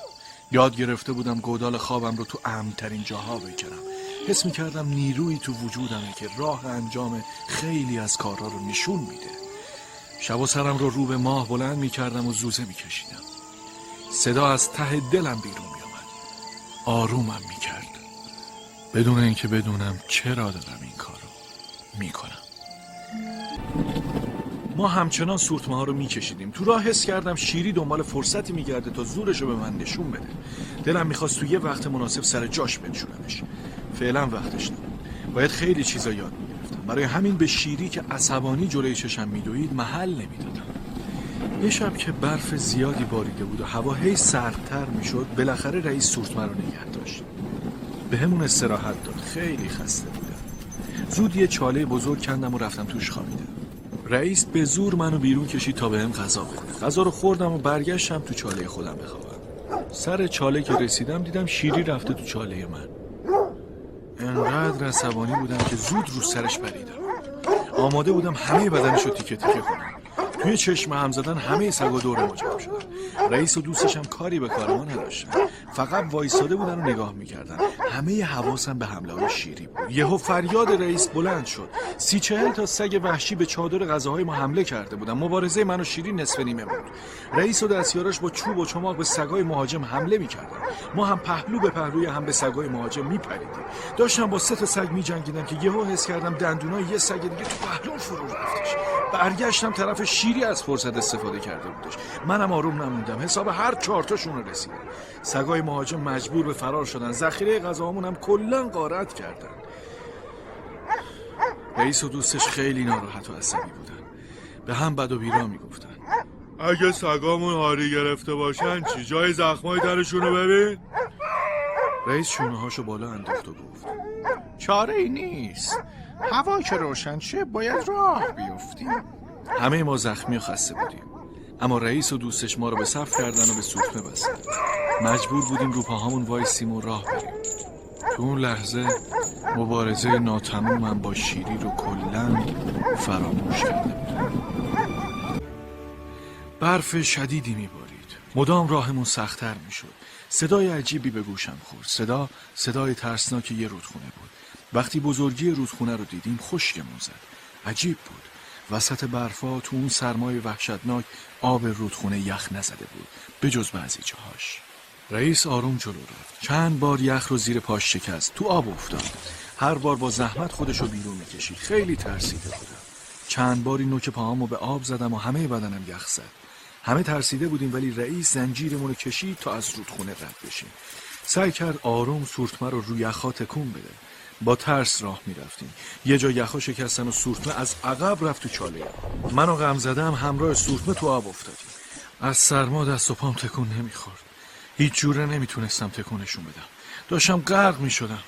یاد گرفته بودم گودال خوابم رو تو امن‌ترین جاها بکنم. حس میکردم نیرویی تو وجودمه که راه انجام خیلی از کارها رو نشون میده. شبا سرم رو به ماه بلند میکردم و زوزه میکشیدم. صدا از ته دلم بیرون میامد. آرومم میکرد. بدون اینکه بدونم چرا دارم این کار رو میکنم. ما همچنان سورتمه ها رو میکشیدیم. تو راه حس کردم شیری دنبال فرصتی میگرده تا زورش رو به من نشون بده. دلم میخواست تو یه وقت مناسب سر جاش بنشونمش. فعلا وقتش نبود. باید خیلی چیزا یاد میگرفتم. برای همین به شیری که عصبانی جلوی چشم میدوید محل نمیدادم. یه شب که برف زیادی باریده بود و هوا هی سردتر میشد، بالاخره رئیس سورتمه رو نگه داشت. به همون استراحت داد. خیلی خسته بودم. زود یه چاله بزرگ کندم و رفتم توش خوابیدم. رئیس به زور منو بیرون کشید تا بهم غذا بده. غذا رو خوردم و برگشتم تو چاله خودم بخوابم. سر چاله که رسیدم دیدم شیری رفته تو چاله من. انقدر عصبانی بودم که زود رو سرش پریدم. آماده بودم همه بدنش رو تیکه تیکه کنم. توی چشم هم زدن همه سگا دور ما جمع شدن. رئیس و دوستش هم کاری به کار ما نداشتن. فقط وایساده بودن و نگاه میکردن. همه حواسم به حمله های شیری بود. یهو فریاد رئیس بلند شد. 30-40 تا سگ وحشی به چادر غذاهای ما حمله کرده بودن. مبارزه من و شیری نصف نیمه بود. رئیس و دستیاراش با چوب و چماق به سگای مهاجم حمله میکردن. ما هم پهلو به پهلوی هم به سگای مهاجم میپریدیم. داشتم با 3 تا سگ میجنگیدم که یهو حس کردم دندونای یه سگ دیگه تو پهلوم فرو رفتش. برگشتم طرف شیری، از فرصت استفاده کرده بودش. منم آروم نموندم. حساب هر 4 تاشون رو رسیدم. سگای مهاجم مجبور به فرار شدن. ذخیره غذامون هم کلا غارت کردن. رئیس و دوستش خیلی ناراحت و عصبی بودن. به هم بد و بیرا میگفتن. اگه سگامون هاری گرفته باشن چی؟ جای زخمای درشون رو ببین. رئیس شونه‌هاشو بالا انداخت و گفت چاره‌ای نیست. هوا که روشن شه باید راه بیفتیم. همه ما زخمی و خسته بودیم. اما رئیس و دوستش ما رو به صف کردن و به سوتمه بستن. مجبور بودیم روپاهامون وایسیم و راه بریم. تو اون لحظه مبارزه ناتمومم با شیری رو کلاً فراموش کرده بودم. برف شدیدی میبارید، مدام راهمون سخت‌تر میشد. صدای عجیبی به گوشم خورد. صدای ترسناک یه رودخونه بود. وقتی بزرگی رودخونه رو دیدیم خشکمون زد. عجیب بود. وسط برفا تو اون سرمای وحشتناک آب رودخونه یخ نزده بود، به جز بعضی جاهاش. رئیس آروم جلو رفت. چند بار یخ رو زیر پاش شکست، تو آب افتاد. هر بار با زحمت خودش رو بیرون میکشید. خیلی ترسیده بودم. چند باری نوک پاهامو به آب زدم و همه بدنم یخ زد. همه ترسیده بودیم، ولی رئیس زنجیرمون رو کشید تا از رودخونه رد بشیم. سعی کرد آروم سورتمه رو روی یخا تکون بده. با ترس راه میرفتیم. یه جا یخا شکستن و سورتمه از عقب رفت تو چاله. منو غم زدم همراه سورتمه تو آب افتادیم. از سرما دست و پام تکون نمیخورد. هیچ جوره نمیتونستم تکونشون بدم. داشتم غرق میشدم.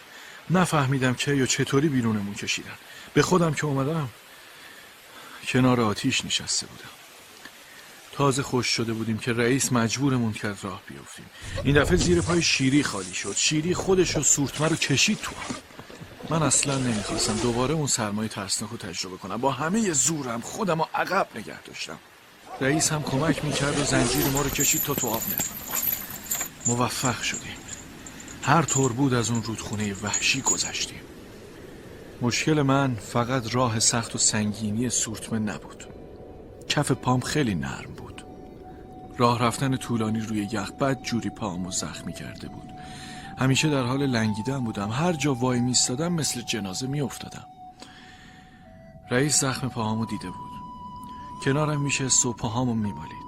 نفهمیدم که یا چطوری بیرونمون کشیدن. به خودم که اومدم کنار آتیش نشسته بودم. تازه خوش شده بودیم که رئیس مجبورمون کرد راه بیافتیم. این دفعه زیر پای شیری خالی شد. شیری خودش رو سورتمه رو کشید تو. من اصلا نمیخواستم دوباره اون سرمای ترسناک رو تجربه کنم. با همه زورم خودم رو عقب نگه داشتم. رئیس هم کمک میکرد و زنجیر ما رو کشید تا تو آب نریم. موفق شدیم. هر طور بود از اون رودخونه وحشی گذشتیم. مشکل من فقط راه سخت و سنگینی سورتمه نبود. کف پام خیلی نرم بود. راه رفتن طولانی روی یخ بد جوری پامو زخمی کرده بود. همیشه در حال لنگیدن بودم. هر جا وای میستادم مثل جنازه میافتادم. رئیس زخم پاهامو دیده بود. کنارم میشست و پاهامو میمالید.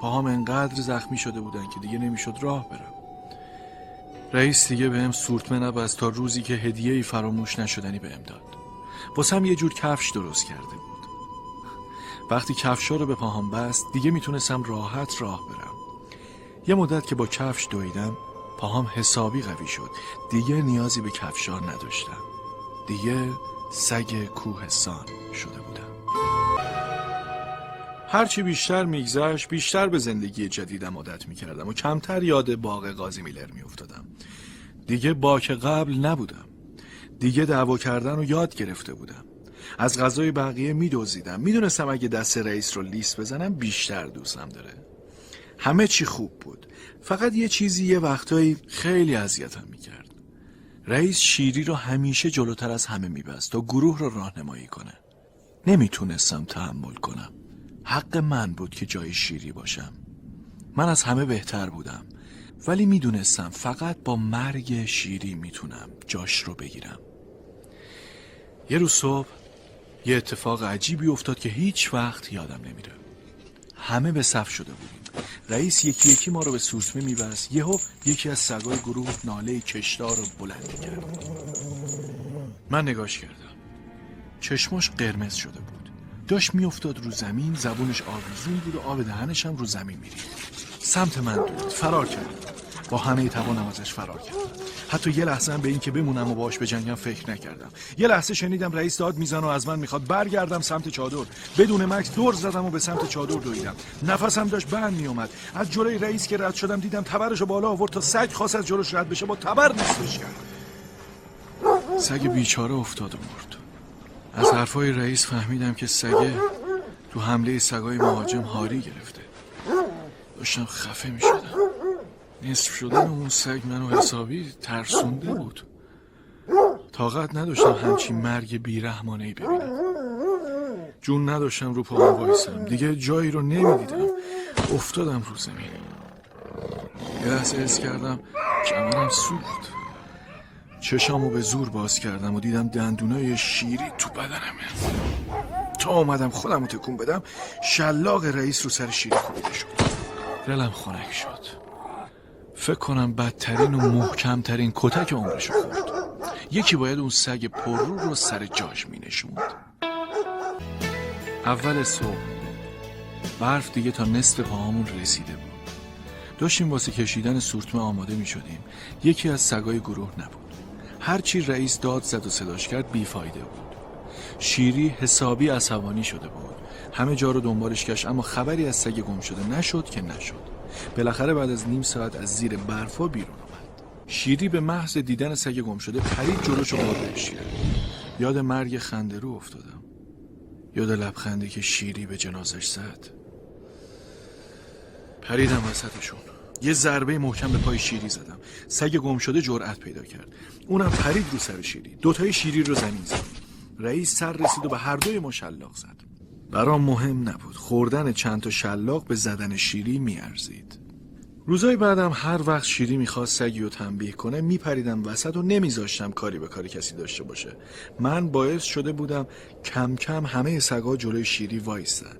پاهام انقدر زخمی شده بودن که دیگه نمیشد راه برم. رئیس دیگه بهم سورتمه نبست تا روزی که هدیه‌ای فراموش نشدنی بهم داد. واسم یه جور کفش درست کرده بود. وقتی کفشا رو به پاهام بست دیگه میتونستم راحت راه برم. یه مدت که با کفش دویدم پاهام حسابی قوی شد. دیگه نیازی به کفشا نداشتم. دیگه سگ کوهستان شده بودم. هرچی بیشتر میگذشت بیشتر به زندگی جدیدم عادت میکردم و کمتر یاد باغ قاضی میلر میافتادم. دیگه باک قبل نبودم. دیگه دعوا کردن رو یاد گرفته بودم. از غذای بقیه میدوزیدم. میدونستم اگه دست رئیس رو لیست بزنم بیشتر دوستم داره. همه چی خوب بود. فقط یه چیزی یه وقتایی خیلی اذیتم میکرد. رئیس شیری رو همیشه جلوتر از همه میبست تا گروه رو راهنمایی کنه. نمیتونستم تحمل کنم. حق من بود که جای شیری باشم. من از همه بهتر بودم، ولی میدونستم فقط با مرگ شیری میتونم جاش رو بگیرم. یه روز صبح یه اتفاق عجیبی افتاد که هیچ وقت یادم نمیره. همه به صف شده بودیم. رئیس یکی یکی ما رو به سورتمه میبست. یهو یکی از سگای گروه ناله کشدار رو بلند کرد. من نگاش کردم. چشماش قرمز شده بود. داشت میافتاد رو زمین. زبونش آویزون بود و آب دهنش هم رو زمین میرید. سمت من دوید. فرار کرد. با همه توانم ازش فرار کردم. حتی یه لحظه هم به این که بمونم و باهاش بجنگم فکر نکردم. یه لحظه شنیدم رئیس داد میزنه و از من میخواد برگردم سمت چادر. بدون مکث دور زدم و به سمت چادر دویدم. نفسم داشت بند میومد. از جلوی رئیس که رد شدم دیدم تبرشو بالا آورد تا سگ خواست از جلوش رد بشه، با تبر نیستش کرد. سگ بیچاره افتاد و مرد. از حرفای رئیس فهمیدم که سگ تو حمله سگای مهاجم هاری گرفته. داشتم خفه میشدم. نصف شدن اون سگ منو حسابی ترسونده بود. طاقت نداشتم همچین مرگ بیرحمانهی ببینم. جون نداشتم رو پاهم وایسم. دیگه جایی رو نمیدیدم. افتادم رو زمین. یه لحظه حس کردم کمرم سوخت. چشامو به زور باز کردم و دیدم دندونای شیری تو بدنمه. تا اومدم خودمو تکون بدم شلاق رئیس رو سر شیری کوبیده شد. دلم خنک شد. فکر کنم بدترین و محکمترین کتک عمرشو خورد. یکی باید اون سگ پررو رو سر جاش می نشوند. اول صبح برف دیگه تا نصف پاهامون رسیده بود. داشتیم واسه کشیدن سورتمه آماده می شدیم. یکی از سگای گروه نبود. هرچی رئیس داد زد و صداش کرد بیفایده بود. شیری حسابی عصبانی شده بود. همه جا رو دنبالش گشت اما خبری از سگ گم شده نشد که نشد. بالاخره بعد از نیم ساعت از زیر برفا بیرون آمد. شیری به محض دیدن سگ گم شده پرید جلوش و قاطعش کرد. یاد مرگ خنده رو افتادم. یاد لبخندی که شیری به جنازش زد. پریدم وسطشون. یه ضربه محکم به پای شیری زدم. سگ گم شده جرأت پیدا کرد. اونم پرید رو سر شیری. دوتای شیری رو زمین زد. رئیس سر رسید و به هر دوی ما شلاق زد. برام مهم نبود. خوردن چند تا شلاق به زدن شیری میارزید. روزای بعدم هر وقت شیری میخواست سگی رو تنبیه کنه میپریدم وسط و نمیذاشتم کاری به کاری کسی داشته باشه. من باعث شده بودم کم کم همه سگا جلوی شیری وایستن.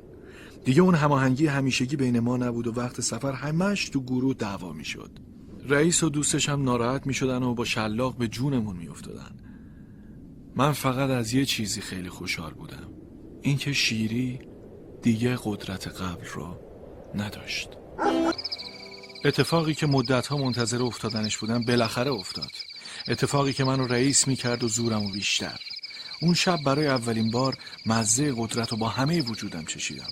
دیگه اون هماهنگی همیشگی بین ما نبود و وقت سفر همش تو گروه دعوا میشد. رئیس و دوستش هم ناراحت میشدن و با شلاق به جونمون میافتادن. من فقط از یه چیزی خیلی خوشحال بودم. اینکه شیری دیگه قدرت قبل رو نداشت. اتفاقی که مدت‌ها منتظر افتادنش بودم بالاخره افتاد. اتفاقی که منو رئیس می‌کرد و زورمو بیشتر. اون شب برای اولین بار مزه قدرت رو با همه وجودم چشیدم.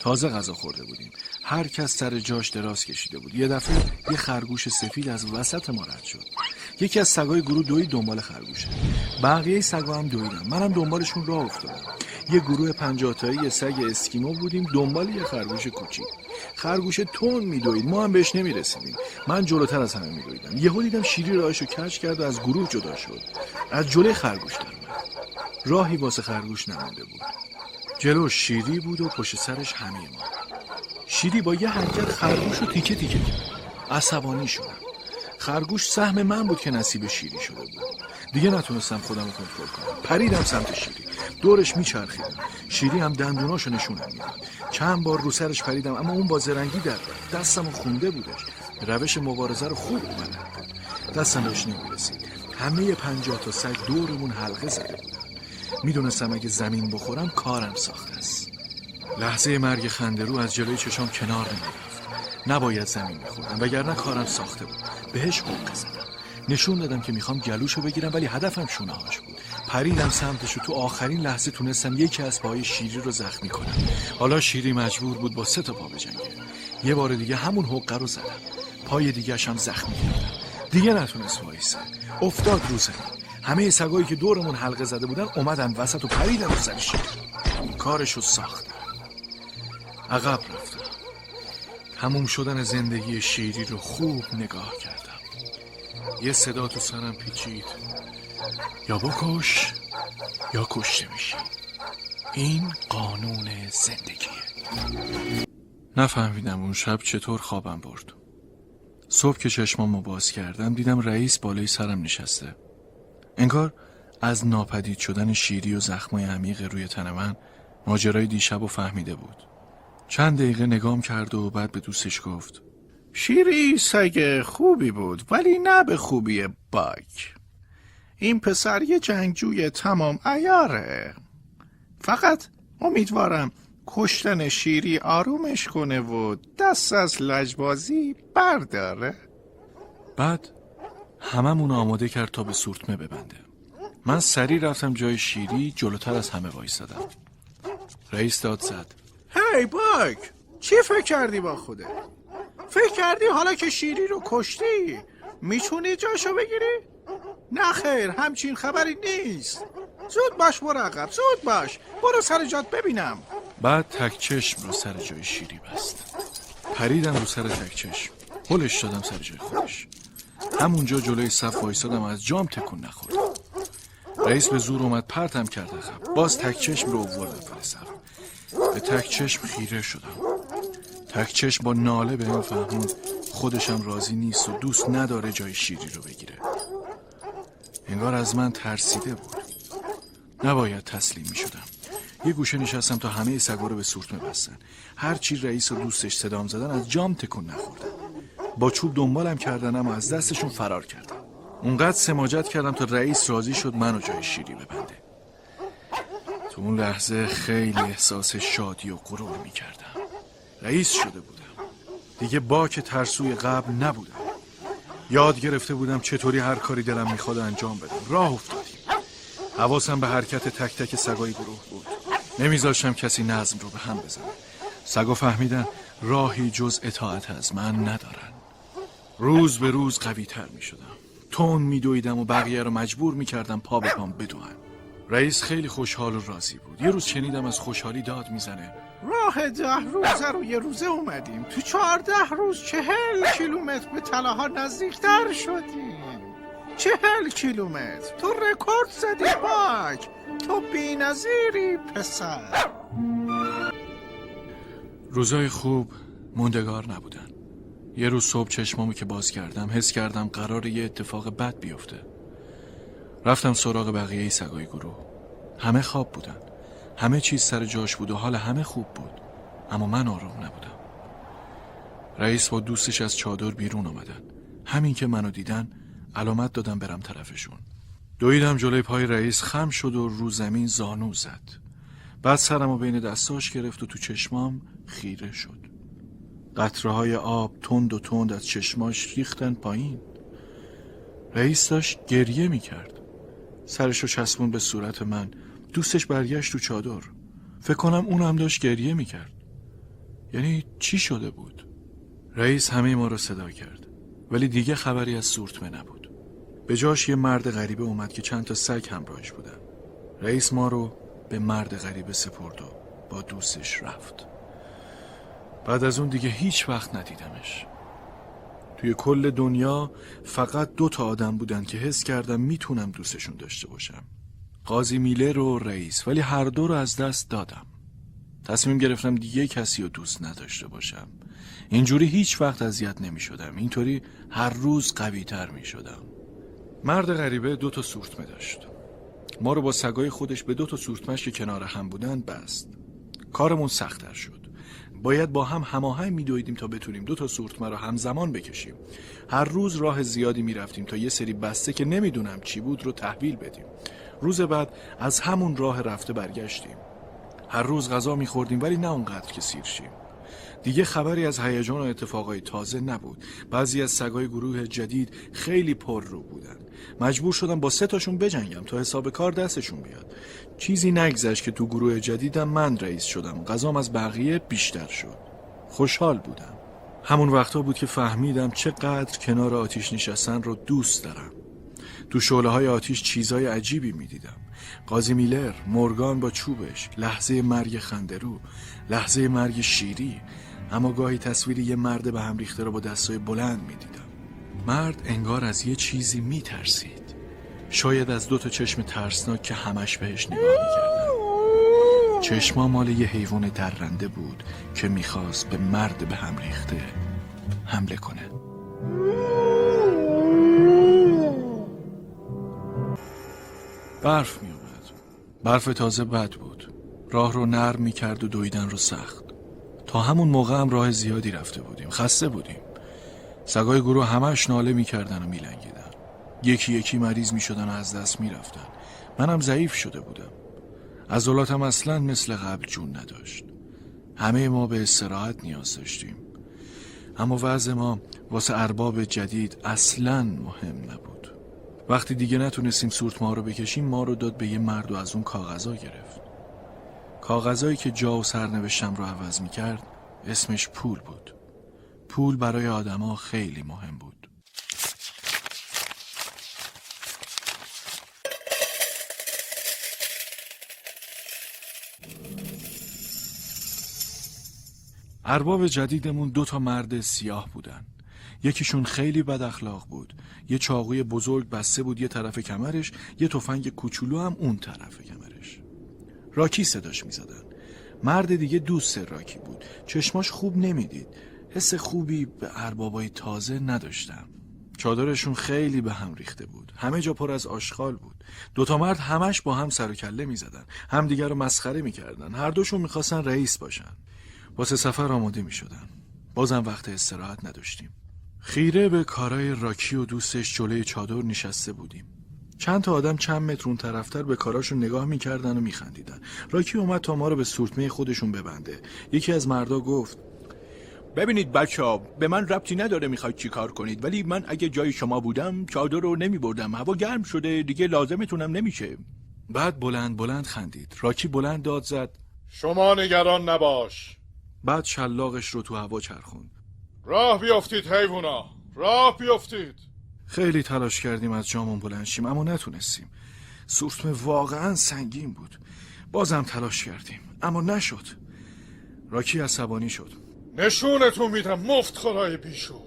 تازه غذا خورده بودیم. هر کس سر جاش دراز کشیده بود. یه دفعه یه خرگوش سفید از وسط ما رد شد. یکی از سگای گروه دوید دنبال خرگوشه. بقیه سگا هم دویدن. منم دنبالشون راه افتادم. یه گروه 50 تایی سگ اسکیمو بودیم دنبال یه خرگوش کوچیک. خرگوش تون میدوید، ما هم بهش نمیرسیدیم. من جلوتر از همه میدویدم. یهو دیدم شیری راهشو کج کرد و از گروه جدا شد. از جلوی خرگوش در اومد. راهی واسه خرگوش نمونده بود. جلو شیری بود و پشت سرش همه ما. شیری با یه حرکت خرگوشو تیکه تیکه کرد. عصبانی شدم. خرگوش سهم من بود که نصیب شیری شده بود. دیگه نتونستم خودم رو کنترل کنم. پریدم سمت شیری. دورش میچرخیدم. شیری هم دندوناشو نشونم میداد. چند بار رو سرش پریدم اما اون با زرنگی در رفت. دستمو خونده بودش. روش مبارزه رو خوب بلد بود. دستم بهش نمیرسید. همه 50 تا سگ دورمون حلقه زده بودن. میدونستم اگه زمین بخورم کارم ساخته است. لحظه مرگ خنده رو از جلوی چشام کنار نمیرفت. نباید زمین بخورم وگرنه کارم ساخته بود. بهش حلقه زدم. نشون دادم که میخوام گلوشو بگیرم ولی هدفم شونه‌هاش بود. پریدم سمتش و تو آخرین لحظه تونستم یکی از پای شیری رو زخمی کنم. حالا شیری مجبور بود با 3 تا پا بجنگه. یه بار دیگه همون حقه رو زدم. پای دیگه‌شم زخمی کردم. دیگه نتونست وایسه. افتاد رو زمین. همه سگایی که دورمون حلقه زده بودن اومدن وسط و پریدم سر شیری. کارشو ساختم. عقب رفتم. تموم شدن زندگی شیری رو خوب نگاه کردم. یه صدا تو سرم پیچید، یا بکش یا کشته میشی. این قانون زندگیه. نفهمیدم اون شب چطور خوابم برد. صبح که چشمامو باز کردم دیدم رئیس بالای سرم نشسته. انگار از ناپدید شدن شیری و زخمای عمیق روی تن من ماجرای دیشب رو فهمیده بود. چند دقیقه نگام کرد و بعد به دوستش گفت شیری سگ خوبی بود ولی نه به خوبی باک. این پسر یه جنگجوی تمام عیاره. فقط امیدوارم کشتن شیری آرومش کنه و دست از لجبازی برداره. بعد هممون آماده کرد تا به سورتمه ببنده. من سریع رفتم جای شیری، جلوتر از همه وایسادم. رئیس داد زد هی باک، چی فکر کردی با خوده؟ فکر کردی حالا که شیری رو کشتی میتونی جاشو بگیری؟ نه خیر، همچین خبری نیست. زود باش برو عقب، زود باش برو سر جات ببینم. بعد تک چشم رو سر جای شیری بست. پریدم رو سر تک چشم، هلش دادم سر جای خودش. همونجا جلوی صف وایسادم، از جام تکون نخوردم. رئیس به زور اومد پرتم کرد عقب. باز تک چشم رو آوردم پر صف. به تک چشم خیره شدم. تک چشم با ناله به این فهموند خودشم راضی نیست و دوست نداره جای شیری رو بگیره. انگار از من ترسیده بود. نباید تسلیم می شدم. یه گوشه نشستم تا همه سگا رو به سورتمه بستن. هرچی رئیس و دوستش صدام زدن از جام تکون نخوردن. با چوب دنبالم کردن اما از دستشون فرار کردم. اونقدر سماجت کردم تا رئیس راضی شد منو جای شیری ببنده. تو اون لحظه خیلی احساس شادی و غرور می کردم. رئیس شده بودم. دیگه باک ترسوی قبل نبودم. یاد گرفته بودم چطوری هر کاری دلم میخواد انجام بدم. راه افتادیم. حواسم به حرکت تک تک سگای گروه بود. نمیذاشتم کسی نظم رو به هم بزنه. سگا فهمیدن راهی جز اطاعت از من ندارن. روز به روز قوی تر می شدم. تون می دویدم و بقیه رو مجبور می کردم پا به پام بدوئن. رئیس خیلی خوشحال و راضی بود. یه روز شنیدم از خوشحالی داد می زنه. راه 10 روزه رو یه روزه اومدیم. تو 14 روز 40 کیلومتر به تلاها نزدیکتر شدیم. 40 کیلومتر تو رکورد زدی باک. تو بی‌نظیری پسر. روزای خوب موندگار نبودن. یه روز صبح چشمامو که باز کردم حس کردم قرار یه اتفاق بد بیفته. رفتم سراغ بقیه سگای گروه. همه خواب بودن. همه چیز سر جاش بود و حال همه خوب بود. اما من آرام نبودم. رئیس با دوستش از چادر بیرون آمدن. همین که منو دیدن علامت دادم برم طرفشون. دویدم جلوی پای رئیس، خم شد و رو زمین زانو زد. بعد سرمو بین دستاش گرفت و تو چشمام خیره شد. قطره‌های آب تند و تند از چشماش ریختن پایین. رئیس داشت گریه می‌کرد. سرشو چسبون به صورت من. دوستش برگشت تو چادر. فکر کنم اونم داشت گریه می‌کرد. یعنی چی شده بود؟ رئیس همه ما رو صدا کرد. ولی دیگه خبری از سورتمه نبود. به جاش یه مرد غریبه اومد که چند تا سگ همراهش بودن. رئیس ما رو به مرد غریبه سپرد و با دوستش رفت. بعد از اون دیگه هیچ وقت ندیدمش. توی کل دنیا فقط 2 آدم بودن که حس کردم میتونم دوستشون داشته باشم. قاضی میلر و رئیس، ولی هر دو رو از دست دادم. تصمیم گرفتم دیگه کسی رو دوست نداشته باشم. اینجوری هیچ وقت اذیت نمی شدم. اینطوری هر روز قوی تر می شدم. مرد غریبه 2 سورتمه داشت. ما رو با سگای خودش به 2 سورتمش که کنار هم بودن بست. کارمون سخت‌تر شد. باید با هم هماهنگ میدویدیم تا بتونیم 2 سورتمه رو همزمان بکشیم. هر روز راه زیادی میرفتیم تا یه سری بسته که نمیدونم چی بود رو تحویل بدیم. روز بعد از همون راه رفته برگشتیم. هر روز غذا میخوردیم ولی نه اونقدر که سیر شیم. دیگه خبری از هیجان و اتفاقای تازه نبود. بعضی از سگای گروه جدید خیلی پر رو بودن. مجبور شدم با 3 تاشون بجنگم تا حساب کار دستشون بیاد. چیزی نگذشت که تو گروه جدیدم من رئیس شدم. غذام از بقیه بیشتر شد. خوشحال بودم. همون وقتا بود که فهمیدم چقدر کنار آتیش نشستن رو دوست دارم. تو شعله‌های آتیش چیزای عجیبی می‌دیدم. قاضی میلر، مورگان با چوبش، لحظه مرگ خنده رو، لحظه مرگ شیری، اما گاهی تصویر یه مرد به هم ریخته رو با دستای بلند می‌دیدم. مرد انگار از یه چیزی می‌ترسید. شاید از 2 چشم ترسناک که همش بهش نگاه می‌کردن. چشما مال یه حیوان درنده بود که می‌خواست به مرد به هم ریخته حمله کنه. برف می اومد. برف تازه بد بود. راه رو نرم می کرد و دویدن رو سخت. تا همون موقع هم راه زیادی رفته بودیم. خسته بودیم. سگای گروه همش ناله می کردن و می لنگیدن. یکی یکی مریض می شدن و از دست می رفتن. منم ضعیف شده بودم. عضلاتم اصلا مثل قبل جون نداشت. همه ما به استراحت نیاز داشتیم. اما وضع ما واسه ارباب جدید اصلا مهم نبود. وقتی دیگه نتونستیم سورتمه‌ها رو بکشیم، ما رو داد به یه مرد و از اون کاغذا گرفت. کاغذایی که جا و سرنوشتم رو عوض می‌کرد، اسمش پول بود. پول برای آدما خیلی مهم بود. ارباب جدیدمون 2 مرد سیاه بودن. یکیشون خیلی بد اخلاق بود. یه چاقوی بزرگ بسته بود یه طرف کمرش، یه تفنگ کوچولو هم اون طرف کمرش. راکی صداش می‌زدن. مرد دیگه دوست راکی بود. چشماش خوب نمیدید. حس خوبی به اربابای تازه نداشتم. چادرشون خیلی به هم ریخته بود. همه جا پر از آشغال بود. 2 مرد همش با هم سر و کله می‌زدن. همدیگه رو مسخره می‌کردن. هر دوشون می‌خواستن رئیس باشن. واسه سفر آماده می‌شدن. بازم وقت استراحت نداشتیم. خیره به کارای راکی و دوستش جلوی چادر نشسته بودیم. چند آدم چند متر اون طرفتر به کاراشون نگاه میکردن و میخندیدن. راکی اومد تا ما رو به سورتمه خودشون ببنده. یکی از مردا گفت: ببینید بچه‌ها، به من ربطی نداره میخواید چی کار کنید، ولی من اگه جای شما بودم چادر رو نمیبردم. هوا گرم شده دیگه، لازمتونم نمیشه. بعد بلند خندید. راکی بلند داد زد: شما نگران نباش. بعد شلاقش رو تو هوا چرخوند. راه بیافتید حیوونا، راه بیافتید. خیلی تلاش کردیم از جامون بلند شیم اما نتونستیم. سورتمه واقعا سنگین بود. بازم تلاش کردیم اما نشد. راکی عصبانی شد. نشونتون میدم مفتخورای بیشور.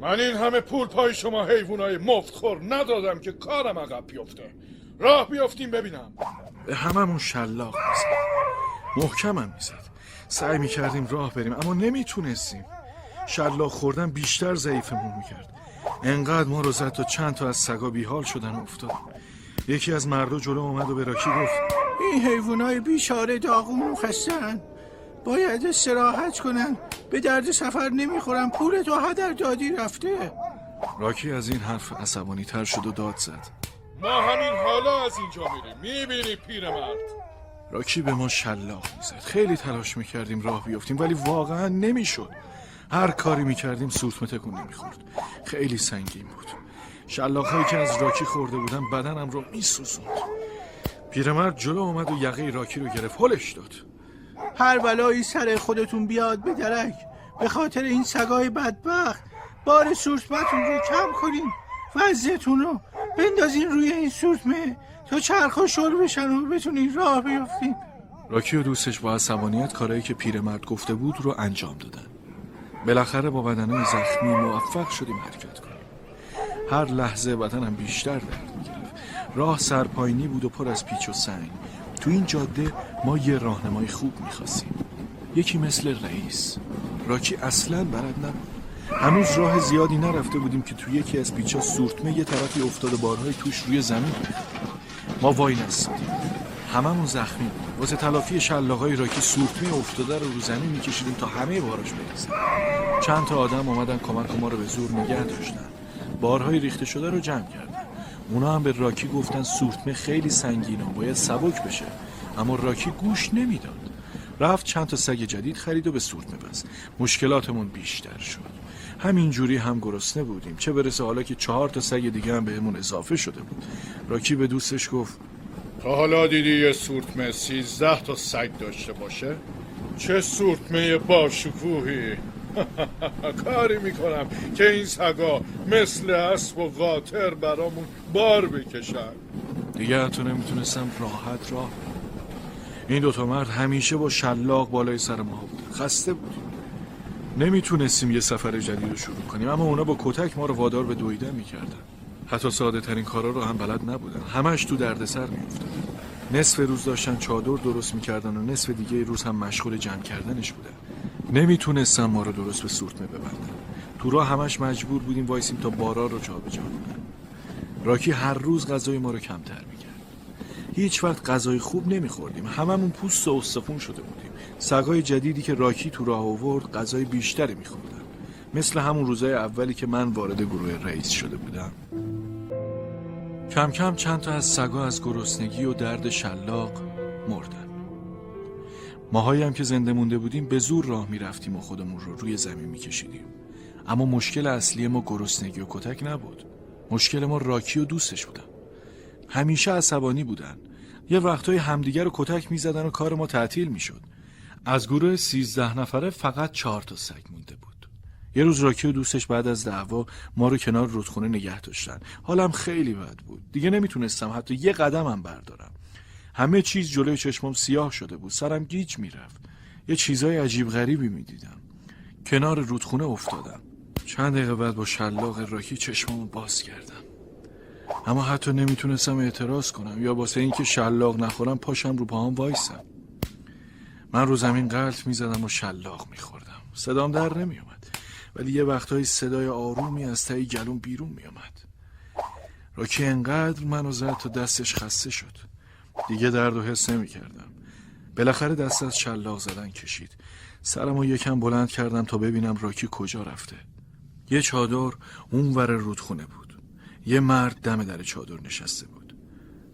من این همه پول پای شما حیوانای مفتخور ندادم که کارم عقب بیفته. راه بیافتیم ببینم. به هممون شلاق میزد، محکم هم میزد. سعی میکردیم راه بریم اما نمیتونستیم. شلاق خوردن بیشتر ضعیفمون میکرد. انقدر ما رو زد تا چند تا از سگا بیحال شدن و افتادن. یکی از مردا جلو اومد و به راکی گفت این حیوانای بیچاره داغون خستن، باید استراحت کنن، به درد سفر نمیخورن، پول تو هدر دادی رفته. راکی از این حرف عصبانی تر شد و داد زد ما همین حالا از اینجا میریم، میبینی پیرمرد. راکی به ما شلاق میزد. خیلی تلاش میکردیم راه بیافتیم ولی واقعا نمیشد. هر کاری میکردیم سورتمه تکون نمیخورد. خیلی سنگین بود. شلاق‌هایی که از راکی خورده بودن بدنم رو میسوزوند. پیرمرد جلو اومد و یقه راکی رو گرفت، هلش داد. هر بلایی سر خودتون بیاد به درک، به خاطر این سگای بدبخت بار سورتمتون رو کم کنین، وزنتون رو بندازین روی این سورتمه تا چرخا شل بشن و بتونین راه بیافتین. راکی و دوستش با عصبانیت کارایی که پیرمرد گفته بود رو انجام دادن. بالاخره با بدنای زخمی موفق شدیم حرکت کنیم. هر لحظه بدنم بیشتر درد می‌گرفت. راه سرپاینی بود و پر از پیچ و سنگ. تو این جاده ما یه راهنمای خوب می‌خواستیم. یکی مثل رئیس. راکی اصلاً بلد نبود. هنوز راه زیادی نرفته بودیم که تو یکی از پیچ‌ها سورتمه یه طرفی افتاد و بارهای توش روی زمین بود. ما وای نستادیم. هممون زخمی بودیم. واسه تلافی شلاق‌های راکی سورتمه افتاده رو زمین می‌کشیدیم تا همه باراش بریزه. چند تا آدم اومدن کمک ما رو به زور نگه داشتن. بارهای ریخته شده رو جمع کردن. اونا هم به راکی گفتن سورتمه خیلی سنگینه، باید سبک بشه. اما راکی گوش نمیداد. رفت چند تا سگ جدید خرید و به سورتمه بست. مشکلاتمون بیشتر شد. همینجوری هم گرسنه بودیم، چه برسه حالا که 4 تا سگ دیگه هم بهمون اضافه شده بود. راکی به دوستش گفت تا حالا دیدی یه سورتمه 13 تا سگ داشته باشه؟ چه سورتمه باشکوهی. کاری میکنم که این سگا مثل اسب و قاطر برامون بار بکشن. دیگه حتی نمیتونستم راحت راه. این 2 تا مرد همیشه با شلاق بالای سر ما بودن. خسته بودیم. نمیتونستیم یه سفر جدید رو شروع کنیم اما اونا با کتک ما رو وادار به دویدن میکردن. حتی ساده ترین کارا رو هم بلد نبودن. همش تو دردسر میافتادن. نصف روز داشتن چادر درست میکردن و نصف دیگه روز هم مشغول جمع کردنش بودن. نمیتونستن ما رو درست به سورتمه ببندن. تو راه همش مجبور بودیم وایسیم تا بارا رو جابجا کنن. راکی هر روز غذای ما رو کمتر میکرد. هیچ وقت غذای خوب نمیخوردیم. هممون پوست و استخون شده بودیم. سگای جدیدی که راکی تو راه آورد غذای بیشتری میخوردن، مثل همون روزای اولی که من وارد گروه رئیس شده بودم. کم کم چند تا از سگا از گرسنگی و درد شلاق مردن. ماهایی هم که زنده مونده بودیم به زور راه میرفتیم و خودمون رو روی زمین میکشیدیم. اما مشکل اصلی ما گرسنگی و کتک نبود. مشکل ما راکی و دوستش بودن. همیشه عصبانی بودن. یه وقتای همدیگر رو کتک میزدن و کار ما تعطیل میشد. از گروه 13 نفره فقط 4 تا سگ مونده بود. یه روز راکی و دوستش بعد از دعوا ما رو کنار رودخونه نگه داشتن. حالم خیلی بد بود. دیگه نمیتونستم حتی یه قدمم بردارم. همه چیز جلوی چشمم سیاه شده بود. سرم گیج میرفت. یه چیزای عجیب غریبی میدیدم. کنار رودخونه افتادم. چند دقیقه بعد با شلاق راکی چشممو باز کردم. اما حتی نمیتونستم اعتراض کنم یا واسه اینکه شلاق نخورم پاشم رو پاهام وایسم. من رو زمین غلط میزدم و شلاق میخوردم. صدام در نمیومد. ولی یه وقتایی صدای آرومی از ته گلوم بیرون میومد. راکی انقدر منو زد تا دستش خسته شد. دیگه درد و حس نمی کردم. بالاخره دست از شلاق زدن کشید. سرمو یکم بلند کردم تا ببینم راکی کجا رفته. یه چادر اونور رودخونه بود. یه مرد دم در چادر نشسته بود.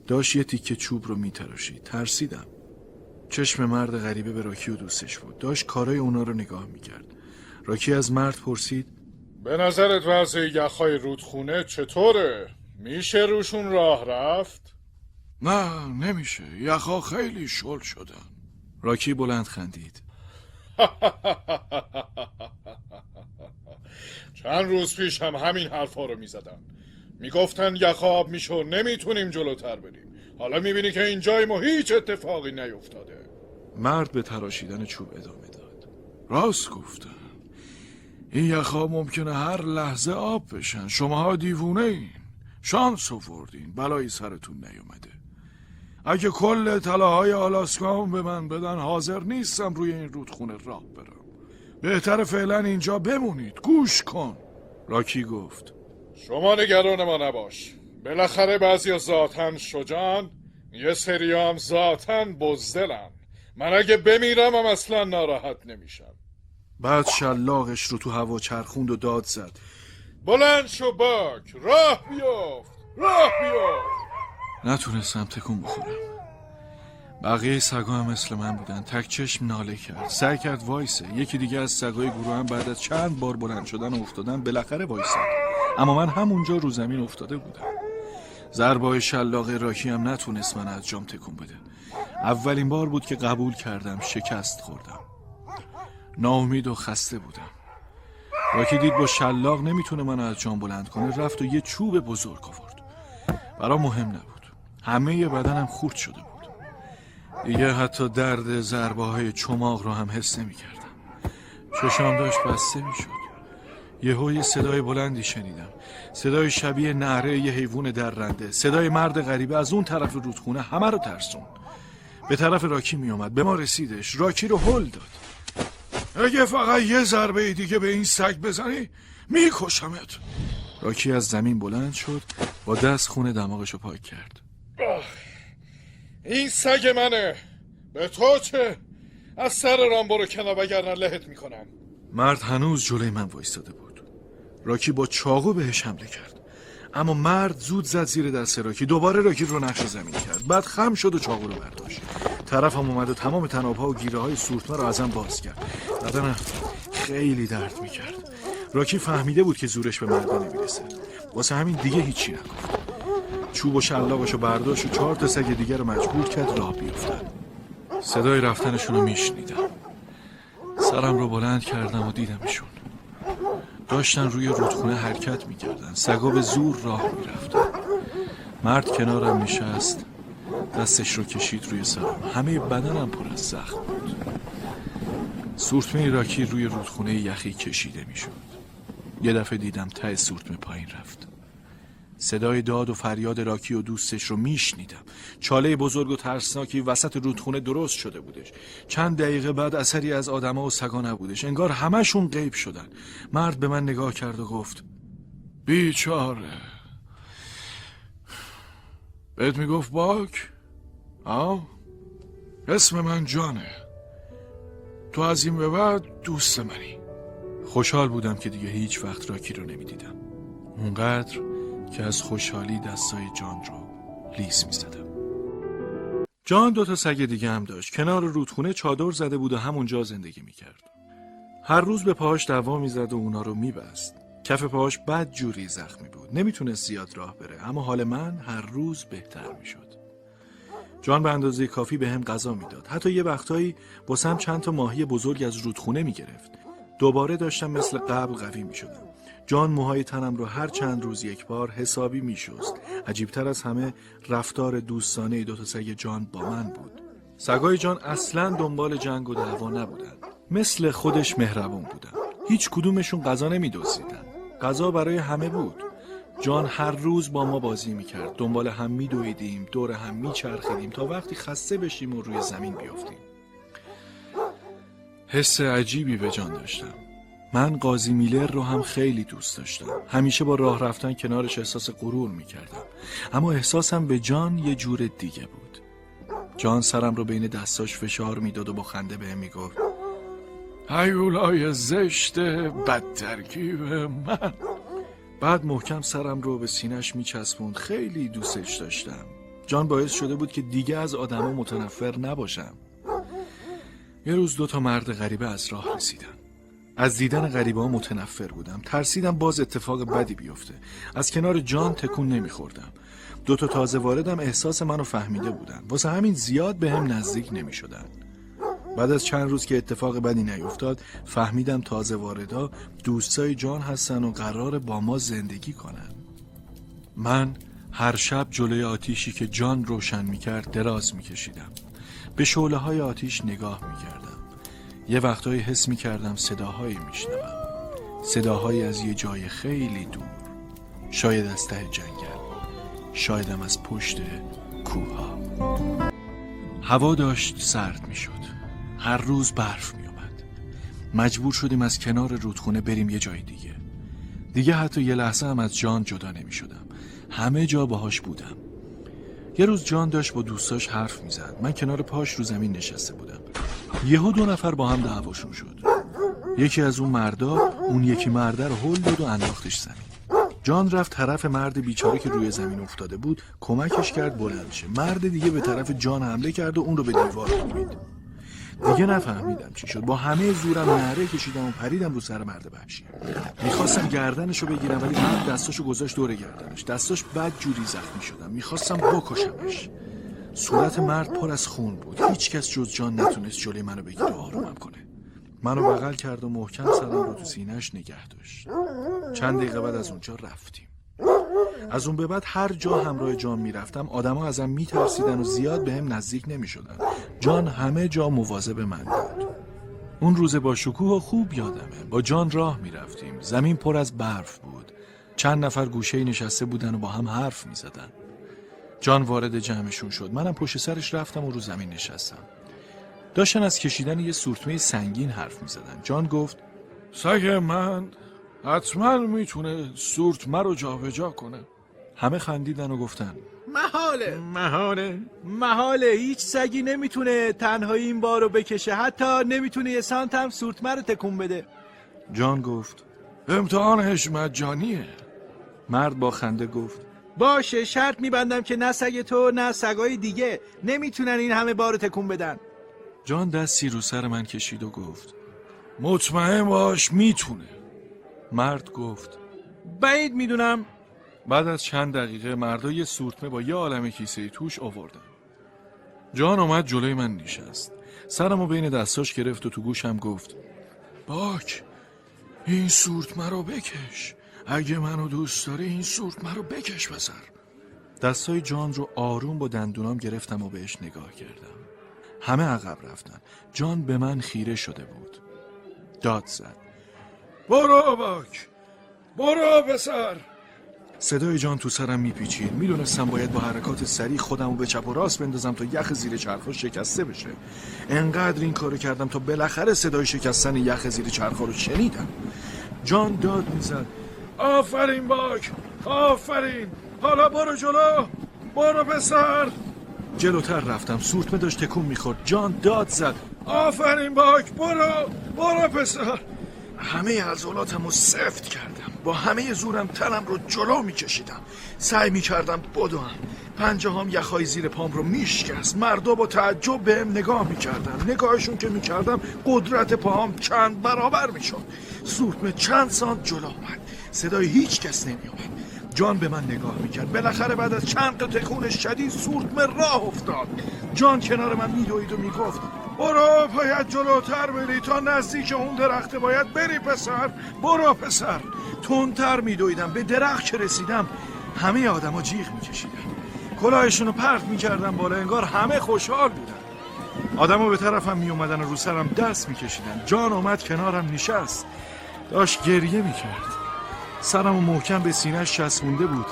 داشت یه تیکه چوب رو می تراشید. ترسیدم. چشم مرد غریبه به راکی و دوستش بود. داشت کارای اونا رو نگاه می کرد. راکی از مرد پرسید به نظرت وضع یخای رودخونه چطوره؟ میشه روشون راه رفت؟ نه نمیشه، یخها خیلی شل شدن. راکی بلند خندید. چند روز پیش هم همین حرفا رو میزدن، میگفتن یخاب میشو نمیتونیم جلوتر بریم، حالا میبینی که اینجای ما هیچ اتفاقی نیفتاده. مرد به تراشیدن چوب ادامه داد. راست گفتن، این یخاب ممکنه هر لحظه آب بشن. شماها دیوونه این، شانس آوردین بلایی سرتون نیومده. اگه کل طلاهای آلاسکا به من بدن حاضر نیستم روی این رودخونه راه برم. بهتره فعلا اینجا بمونید، گوش کن. راکی گفت شما نگران ما نباش، بالاخره بعضی ذاتن شجاعن، یه سری هم ذاتن بزدلن. من اگه بمیرم هم اصلا ناراحت نمیشم. بعد شلاقش رو تو هوا چرخوند و داد زد بلند شو باک، راه بیافت، راه بیافت. نتونستم تکون بخورم. بقیه سگا هم مثل من بودن. تک چشم ناله کرد، سعی کرد وایسه. یکی دیگه از سگای گروه هم بعد از چند بار بلند شدن و افتادن بالاخره وایساد، اما من همونجا رو زمین افتاده بودم. ضربه‌های شلاق راکی هم نتونست من از جام تکون بده. اولین بار بود که قبول کردم شکست خوردم. ناامید و خسته بودم. راکی دید با شلاق نمیتونه من از جام بلند کنه، رفت و یه چوب بزرگ آورد. برام مهم نبود، همه بدنم خورد شده بود. دیگه حتی درد ضربه های چماق رو هم حس نمی کردم. چشام داشت بسته می شد. یهو یه صدای بلندی شنیدم، صدای شبیه نعره یه حیوان درنده. صدای مرد غریبه از اون طرف رودخونه همه رو ترسون. به طرف راکی می اومد، به ما رسیدش، راکی رو هل داد. اگه فقط یه ضربه دیگه به این سگ بزنی می کشمت. راکی از زمین بلند شد، با دست خون دماغشو پاک کرد. این سگ منه، به تو چه؟ از سر رامبو رو کنار وگرنه لحت میکنم. مرد هنوز جلوی من وایستاده بود. راکی با چاقو بهش حمله کرد، اما مرد زود زد زیر دست راکی. دوباره راکی رو نقش زمین کرد، بعد خم شد و چاقو رو برداشت. طرف هم اومد و تمام تنابها و گیره های سورتمه رو ازم باز کرد. بدنم خیلی درد میکرد. راکی فهمیده بود که زورش به مرده نمیرسه، واسه همین دیگه هیچی نگفت. چوب و شلاقشو برداشت و 4 تا سگ دیگه رو مجبور کرد راه بیفتن. صدای رفتنشون رو میشنیدم. سرم رو بلند کردم و دیدمشون داشتن روی رودخونه حرکت میکردن. سگا به زور راه میرفتن. مرد کنارم نشست، دستش رو کشید روی سرم. همه بدنم پر از زخم بود. سورتمه راکی روی رودخونه یخی کشیده میشد. یه دفعه دیدم ته سورتمه پایین رفت. صدای داد و فریاد راکی و دوستش رو میشنیدم. چاله بزرگ و ترسناکی وسط رودخونه درست شده بودش. چند دقیقه بعد اثری از آدما و سگا نبودش، انگار همشون غیب شدن. مرد به من نگاه کرد و گفت بیچاره. بهت میگفت باک؟ آه؟ اسم من جانه، تو از این به بعد دوست منی. خوشحال بودم که دیگه هیچ وقت راکی رو نمیدیدم، اونقدر که از خوشحالی دستای جان رو لیس می زدم. جان 2 تا سگ دیگه هم داشت. کنار رودخونه چادر زده بود و همونجا زندگی می کرد. هر روز به پاهاش دوا می زد و اونا رو می بست. کف پاهاش بد جوری زخمی بود، نمی تونست زیاد راه بره، اما حال من هر روز بهتر می شد. جان به اندازه کافی به هم غذا می داد. حتی یه وقتایی واسم چند تا ماهی بزرگ از رودخونه می گرفت. دوباره داشتم مثل قبل قوی می شدم. جان موهای تنم رو هر چند روز یک بار حسابی می شست. عجیبتر از همه رفتار دوستانه 2 تا سگ جان با من بود. سگای جان اصلا دنبال جنگ و دعوا نبودن، مثل خودش مهربان بودن. هیچ کدومشون غذا نمی دزدیدن، غذا برای همه بود. جان هر روز با ما بازی می کرد، دنبال هم می دویدیم، دور هم می چرخیدیم تا وقتی خسته بشیم و روی زمین بیافتیم. حس عجیبی به جان داشتم. من قاضی میلر رو هم خیلی دوست داشتم. همیشه با راه رفتن کنارش احساس غرور میکردم، اما احساسم به جان یه جور دیگه بود. جان سرم رو بین دستاش فشار میداد و با خنده بهم میگفت هیولای زشت بدترکیب من. بعد محکم سرم رو به سینه‌اش میچسبوند. خیلی دوستش داشتم. جان باعث شده بود که دیگه از آدما متنفر نباشم. یه روز 2 تا مرد غریبه از راه رسیدن. از دیدن غریبه‌ها متنفر بودم. ترسیدم باز اتفاق بدی بیفته. از کنار جان تکون نمی‌خوردم. 2 تا تازه واردم احساس منو فهمیده بودن، واسه همین زیاد به هم نزدیک نمی‌شدن. بعد از چند روز که اتفاق بدی نیفتاد فهمیدم تازه واردا دوستای جان هستن و قراره با ما زندگی کنن. من هر شب جلوی آتیشی که جان روشن میکرد دراز میکشیدم. به شعله های آتیش نگاه میکردم. یه وقتایی حس میکردم صداهایی میشنوم. صداهایی از یه جای خیلی دور. شاید از ته جنگل. شایدم از پشت کوها. هوا داشت سرد میشد. هر روز برف میومد. مجبور شدیم از کنار رودخونه بریم یه جای دیگه. دیگه حتی یه لحظه هم از جان جدا نمیشدم. همه جا باهاش بودم. یه روز جان داشت با دوستاش حرف میزد. من کنار پاش رو زمین نشسته بودم. یهو دو نفر با هم دعواشون شد. یکی از اون مردا اون یکی مرده رو هل داد و انداختش زمین. جان رفت طرف مرد بیچاره که روی زمین افتاده بود، کمکش کرد بلند شه. مرد دیگه به طرف جان حمله کرد و اون رو به دیوار کوبید. دیگه نفهمیدم چی شد. با همه زورم نعره کشیدم و پریدم رو سر مرد وحشی. میخواستم گردنشو بگیرم ولی مرد دستاشو گذاشت دور گردنش. دستاش بد جوری زخمی شدم. میخواستم بکشمش. صورت مرد پر از خون بود. هیچ کس جز جان نتونست جلوی منو بگیره و آرومم کنه. منو بغل کرد و محکم سرم رو تو سینه‌اش نگه داشت. چند دقیقه بعد از اونجا رفتیم. از اون به بعد هر جا همراه جان میرفتم آدما ازم میترسیدن و زیاد بهم نزدیک نمیشدن. جان همه جا مواظب من بود. اون روز با شکوه خوب یادمه. با جان راه میرفتیم. زمین پر از برف بود. چند نفر گوشه‌ای نشسته بودن و با هم حرف میزدن. جان وارد جمعشون شد. منم پشت سرش رفتم و رو زمین نشستم. داشتن از کشیدن یه سورتمه سنگین حرف میزدن. جان گفت: سگ من حتما میتونه سورتمه رو جابجا کنه. همه خندیدن و گفتن: محاله هیچ سگی نمیتونه تنهایی این بار رو بکشه. حتی نمیتونه یه سانت هم سورتمه رو تکون بده. جان گفت: امتحانش مجانیه. مرد با خنده گفت: باشه، شرط میبندم که نه سگ تو نه سگای دیگه نمیتونن این همه بار رو تکون بدن. جان دستی رو سر من کشید و گفت: مطمئن باش میتونه. مرد گفت: بعید میدونم. بعد از چند دقیقه مردا یه سورتمه با یه عالمه کیسه توش آوردن. جان اومد جلوی من نشست. سرمو بین دستاش گرفت و تو گوشم گفت: باک، این سورتمه رو بکش. اگه منو دوست داری این سورتمه رو بکش به سر. دستای جان رو آروم با دندونام گرفتم و بهش نگاه کردم. همه عقب رفتن. جان به من خیره شده بود. داد زد: برو باک، برو به سر. صدای جان تو سرم میپیچید. میدونستم باید با حرکات سریع خودمو به چپ و راست بندازم تا یخ زیر چرخ‌ها شکسته بشه. انقدر این کارو کردم تا بالاخره صدای شکستن یخ زیر چرخ‌ها رو شنیدم. جان داد میزد: آفرین باک، آفرین، حالا برو جلو، برو به سر. جلوتر رفتم. سورتمه داشت تکون میخورد. جان داد زد: آفرین باک، برو، برو پسر. همه عضلاتم رو سفت کردم. با همه زورم تنم رو جلو میکشیدم. سعی میکردم بدوم. پنجه‌هام یخای زیر پام رو میشکست. مردا با تعجب بهم نگاه میکردن. نگاهشون که میکردم قدرت پاهام چند برابر میشد. سورتمه چند سانت جلو اومد. صدای هیچ کس نمیومد. جان به من نگاه میکرد. بالاخره بعد از چند تا تکون شدید سورتمه راه افتاد. جان کنار من میدوید و میگفت: برو، باید جلوتر بری تا نزدیک اون درخته باید بری پسر، برو پسر. تندتر میدویدم. به درخت که رسیدم همه آدم ها جیغ میکشیدن. کلاهشون رو پرت میکردن بالا، انگار همه خوشحال بودن. آدم ها به طرفم میومدن و رو سرم دست میکشیدن. جان اومد کنارم نشست. داشت گریه میکرد. سرمو محکم به سینه‌اش چسبونده بود.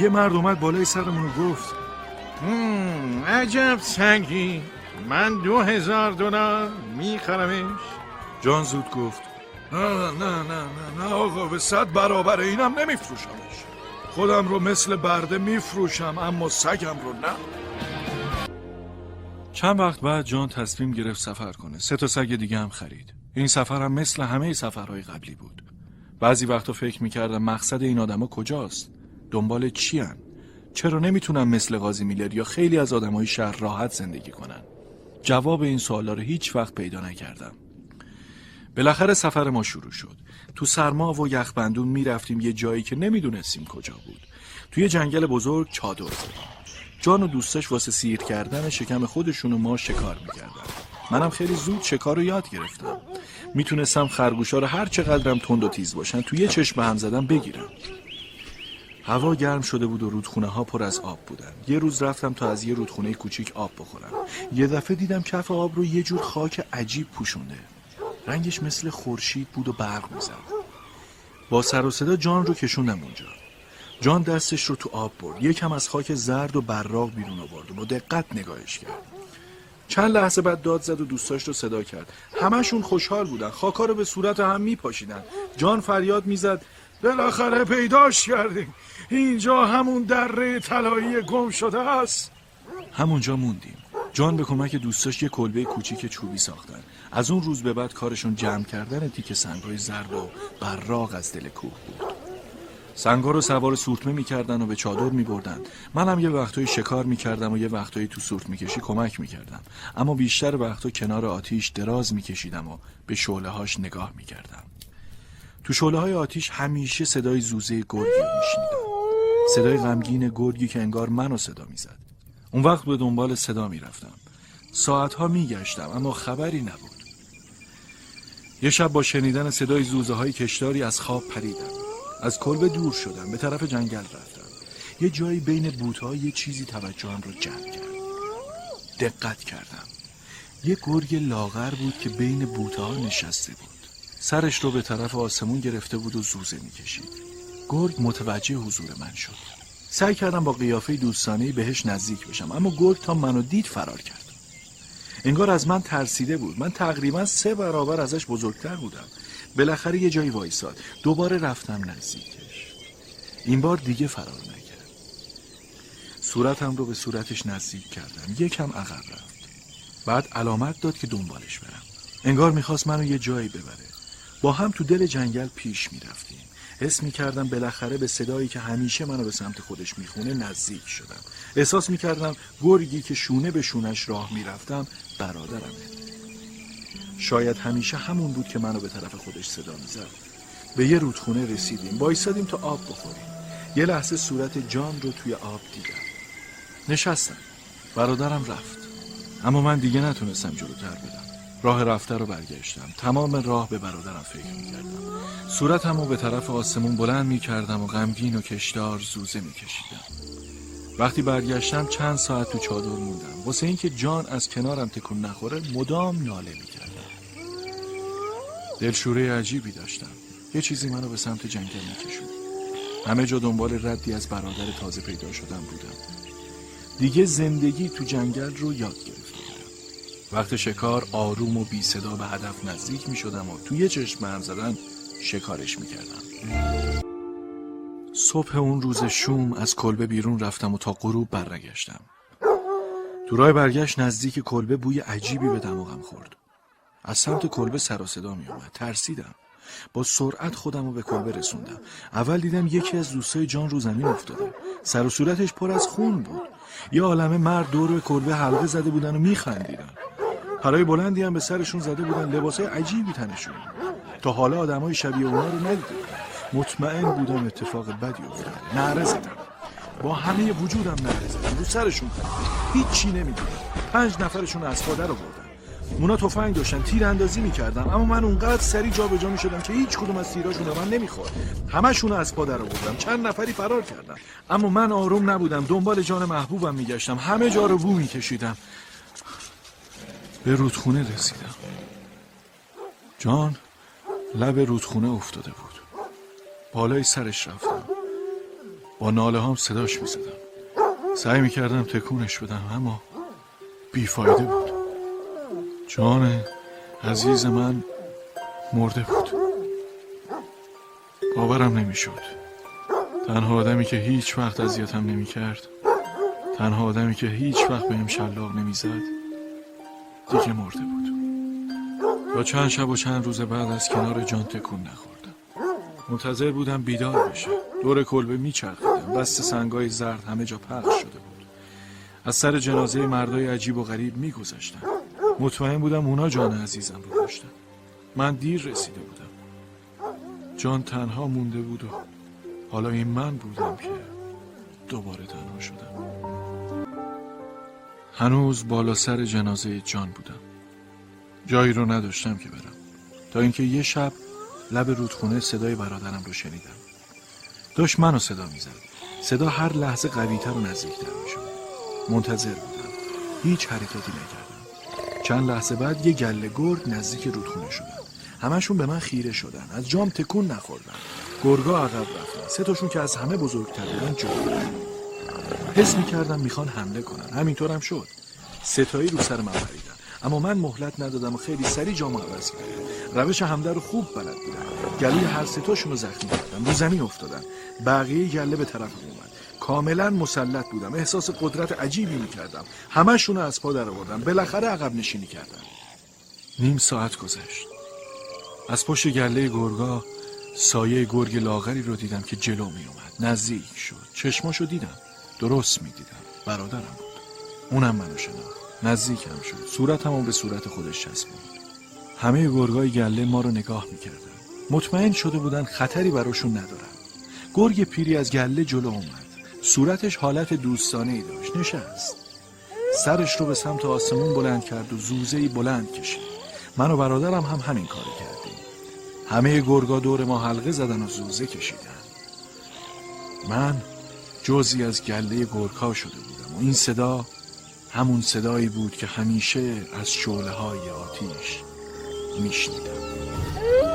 یه مرد اومد بالای سرمون و گفت: عجب سنگی، من $2000 میخرمش. جان زود گفت: نه آقا، به 100 برابر اینم نمیفروشمش. خودم رو مثل برده میفروشم، اما سگم رو نه. چند وقت بعد جان تصمیم گرفت سفر کنه. 3 تا سگ دیگه هم خرید. این سفرم مثل همه سفرهای قبلی بود. بعضی وقتا فکر میکردم مقصد این آدم ها کجاست؟ دنبال چی هن؟ چرا نمیتونن مثل قاضی میلر یا خیلی از آدم های شهر راحت زندگی کنن؟ جواب این سوالا رو هیچ وقت پیدا نکردم. بالاخره سفر ما شروع شد. تو سرما و یخبندون میرفتیم یه جایی که نمیدونستیم کجا بود. توی جنگل بزرگ چادر بود. جان و دوستش واسه سیر کردن شکم خودشون و ما شکار میکردن. منم خیلی زود شکار رو یاد گرفتم. میتونستم خرگوشا رو هر چقدرم تند و تیز باشن تو یه چشم هم زدم بگیرم. هوا گرم شده بود و رودخونه ها پر از آب بودن. یه روز رفتم تا از یه رودخونه کوچیک آب بخورم. یه دفعه دیدم کف آب رو یه جور خاک عجیب پوشونده. رنگش مثل خورشید بود و برق می‌زد. با سر و صدا جان رو کشوندم اونجا. جان دستش رو تو آب برد. یکم از خاک زرد و براق بیرون آورد و با دقت نگاهش کرد. چند لحظه بعد داد زد و دوستاش رو صدا کرد. همشون خوشحال بودن. خاکا رو به صورت هم می‌پاشیدن. جان فریاد می‌زد: بالاخره پیداش کردیم. اینجا همون دره طلایی گم شده است. همونجا موندیم. جان به کمک دوستاش یه کلبه کوچیک چوبی ساختن. از اون روز به بعد کارشون جمع کردن تیکه سنگای زرد و براق از دل کوه بود. سنگا رو سوار سورتمه می‌کردن و به چادر می‌بردن. منم یه وقتایی شکار می‌کردم و یه وقتایی تو سورت می‌کشی کمک می‌کردم. اما بیشتر وقتا کنار آتیش دراز می‌کشیدم و به شعله‌هاش نگاه می‌کردم. تو شعله‌های آتیش همیشه صدای زوزه گرگی می‌شنیدم. صدای غمگین گرگی که انگار منو صدا می‌زد. اون وقت به دنبال صدا می‌رفتم. ساعت‌ها می‌گشتم اما خبری نبود. یه شب با شنیدن صدای زوزه‌های کشداری از خواب پریدم. از کلبه دور شدم، به طرف جنگل رفتم. یه جایی بین بوته‌ها یه چیزی توجهم رو جلب کرد. دقت کردم. یه گرگ لاغر بود که بین بوته‌ها نشسته بود. سرش رو به طرف آسمون گرفته بود و زوزه می‌کشید. گرگ متوجه حضور من شد. سعی کردم با قیافه دوستانه‌ای بهش نزدیک بشم، اما گرگ تا منو دید فرار کرد. انگار از من ترسیده بود. من تقریباً 3 برابر ازش بزرگتر بودم. بالاخره یه جایی وایساد. دوباره رفتم نزدیکش. این بار دیگه فرار نکرد. صورتم رو به صورتش نزدیک کردم. یکم عقب رفت. بعد علامت داد که دنبالش برم. انگار می‌خواست منو یه جایی ببره. با هم تو دل جنگل پیش می‌رفتیم. حس می‌کردم بالاخره به صدایی که همیشه منو به سمت خودش می‌خونه نزدیک شدم. احساس می‌کردم گرگی که شونه به شونش راه می‌رفتم برادرمه. شاید همیشه همون بود که منو به طرف خودش صدا می‌زد. به یه رودخونه رسیدیم. وایسادیم تا آب بخوریم. یه لحظه صورت جان رو توی آب دیدم. نشستم. برادرم رفت. اما من دیگه نتونستم جلوتر بدم. راه رفته رو برگشتم. تمام راه به برادرم فکر می‌کردم. صورتم رو به طرف آسمون بلند می‌کردم و غمگین و کشدار زوزه می‌کشیدم. وقتی برگشتم چند ساعت تو چادر موندم. واسه اینکه جان از کنارم تکون نخوره مدام ناله می‌کردم. دلشوره عجیبی داشتم. یه چیزی منو به سمت جنگل می‌کشوند. همه جا دنبال ردی از برادر تازه پیدا شدم بودم. دیگه زندگی تو جنگل رو یاد گرفته بودم. وقت شکار آروم و بی صدا به هدف نزدیک می‌شدم و تو یه چشم هم زدن شکارش می‌کردم. صبح اون روز شوم از کلبه بیرون رفتم و تا غروب برگشتم. تو راه برگشت نزدیک کلبه بوی عجیبی به دماغم خورد. از سمت کلبه سر و صدا می اومد. ترسیدم. با سرعت خودم رو به کلبه رسوندم. اول دیدم یکی از دوستای جان رو زمین افتاده. سر و صورتش پر از خون بود. یه عالمه مرد دور کلبه حلقه زده بودن و میخندیدن. پرای بلندی هم به سرشون زده بودن. لباسای عجیبی تنشون. تا حالا آدمای شبیه اونا رو ندیدم. مطمئن بودم اتفاق بدی افتاده. نعره زدم. با همه وجودم نعره زدم. رو سرشون هیچی نمی‌دیدم. 5 نفرشون از پادر رو بردن. اونا تفنگ داشتن، تیراندازی می‌کردن، اما من اونقدر سری جابجا می‌شدم که هیچ کدوم از تیراشون به من نمی‌خورد. همه‌شون رو از پا درآوردم. چند نفری فرار کردن، اما من آروم نبودم. دنبال جان محبوبم می‌گشتم. همه جا رو بو می‌کشیدم. به رودخونه رسیدم. جان لب رودخونه افتاده بود. بالای سرش رفتم. با ناله‌هام صداش می‌زدم. سعی می‌کردم تکونش بدم، اما بی‌فایده بود. جان عزیز من مرده بود. باورم نمی شد. تنها آدمی که هیچ وقت اذیتم نمی کرد، تنها آدمی که هیچ وقت بهم شلاق نمی زد، دیگه مرده بود. تا چند شب و چند روز بعد از کنار جان تکون نخوردم. منتظر بودم بیدار بشه. دور کلبه می چرخیدم. دست سنگای زرد همه جا پخش شده بود. از سر جنازه مردای عجیب و غریب می گذشتم. مطمئن بودم اونا جان عزیزم رو کشتن. من دیر رسیده بودم. جان تنها مونده بود و حالا این من بودم که دوباره تنها شدم. هنوز بالا سر جنازه جان بودم. جایی رو نداشتم که برم، تا اینکه یه شب لب رودخونه صدای برادرم رو شنیدم. داشت منو صدا میزد. صدا هر لحظه قوی‌تر و نزدیک‌تر میشد. منتظر بودم، هیچ حرکتی نکردم. چند لحظه بعد یه گله گرگ نزدیک رودخونه شدن. همشون به من خیره شدن. از جام تکون نخوردن. گرگا عقب رفتن. سه تاشون که از همه بزرگتر بودن جلو رفتن. حس می‌کردم میخوان حمله کنن. همینطورم شد. ستایی رو سر من پریدن، اما من مهلت ندادم و خیلی سریع جامو عوض کردم. روش حمله رو خوب بلد بودم. گلوی هر سه تاشون رو زخمی کردم. رو زمین افتادن. بقیه گله به طرفم اومد. کاملا مسلط بودم. احساس قدرت عجیبی می‌کردم. همه‌شون رو از پا درآوردم. بالاخره عقب نشینی کردم. نیم ساعت گذشت. از پشت گله گرگا سایه گرگ لاغری رو دیدم که جلو می اومد. نزدیک شد. چشماشو دیدم. درست می دیدم. برادرم بود. اونم منو شناخت. نزدیکم شد. صورتمو به صورت خودش چسبوند. همه گرگای گله ما رو نگاه می‌کردن. مطمئن شده بودن خطری براشون ندارن. گرگ پیری از گله جلو اومد. صورتش حالت دوستانه‌ای داشت. نشست. سرش رو به سمت آسمون بلند کرد و زوزه‌ای بلند کشید. من و برادرم هم همین کارو کردیم. همه گرگا دور ما حلقه زدن و زوزه کشیدن. من جزئی از گله گرگا شده بودم و این صدا همون صدایی بود که همیشه از شعله‌های آتش میشنیدم.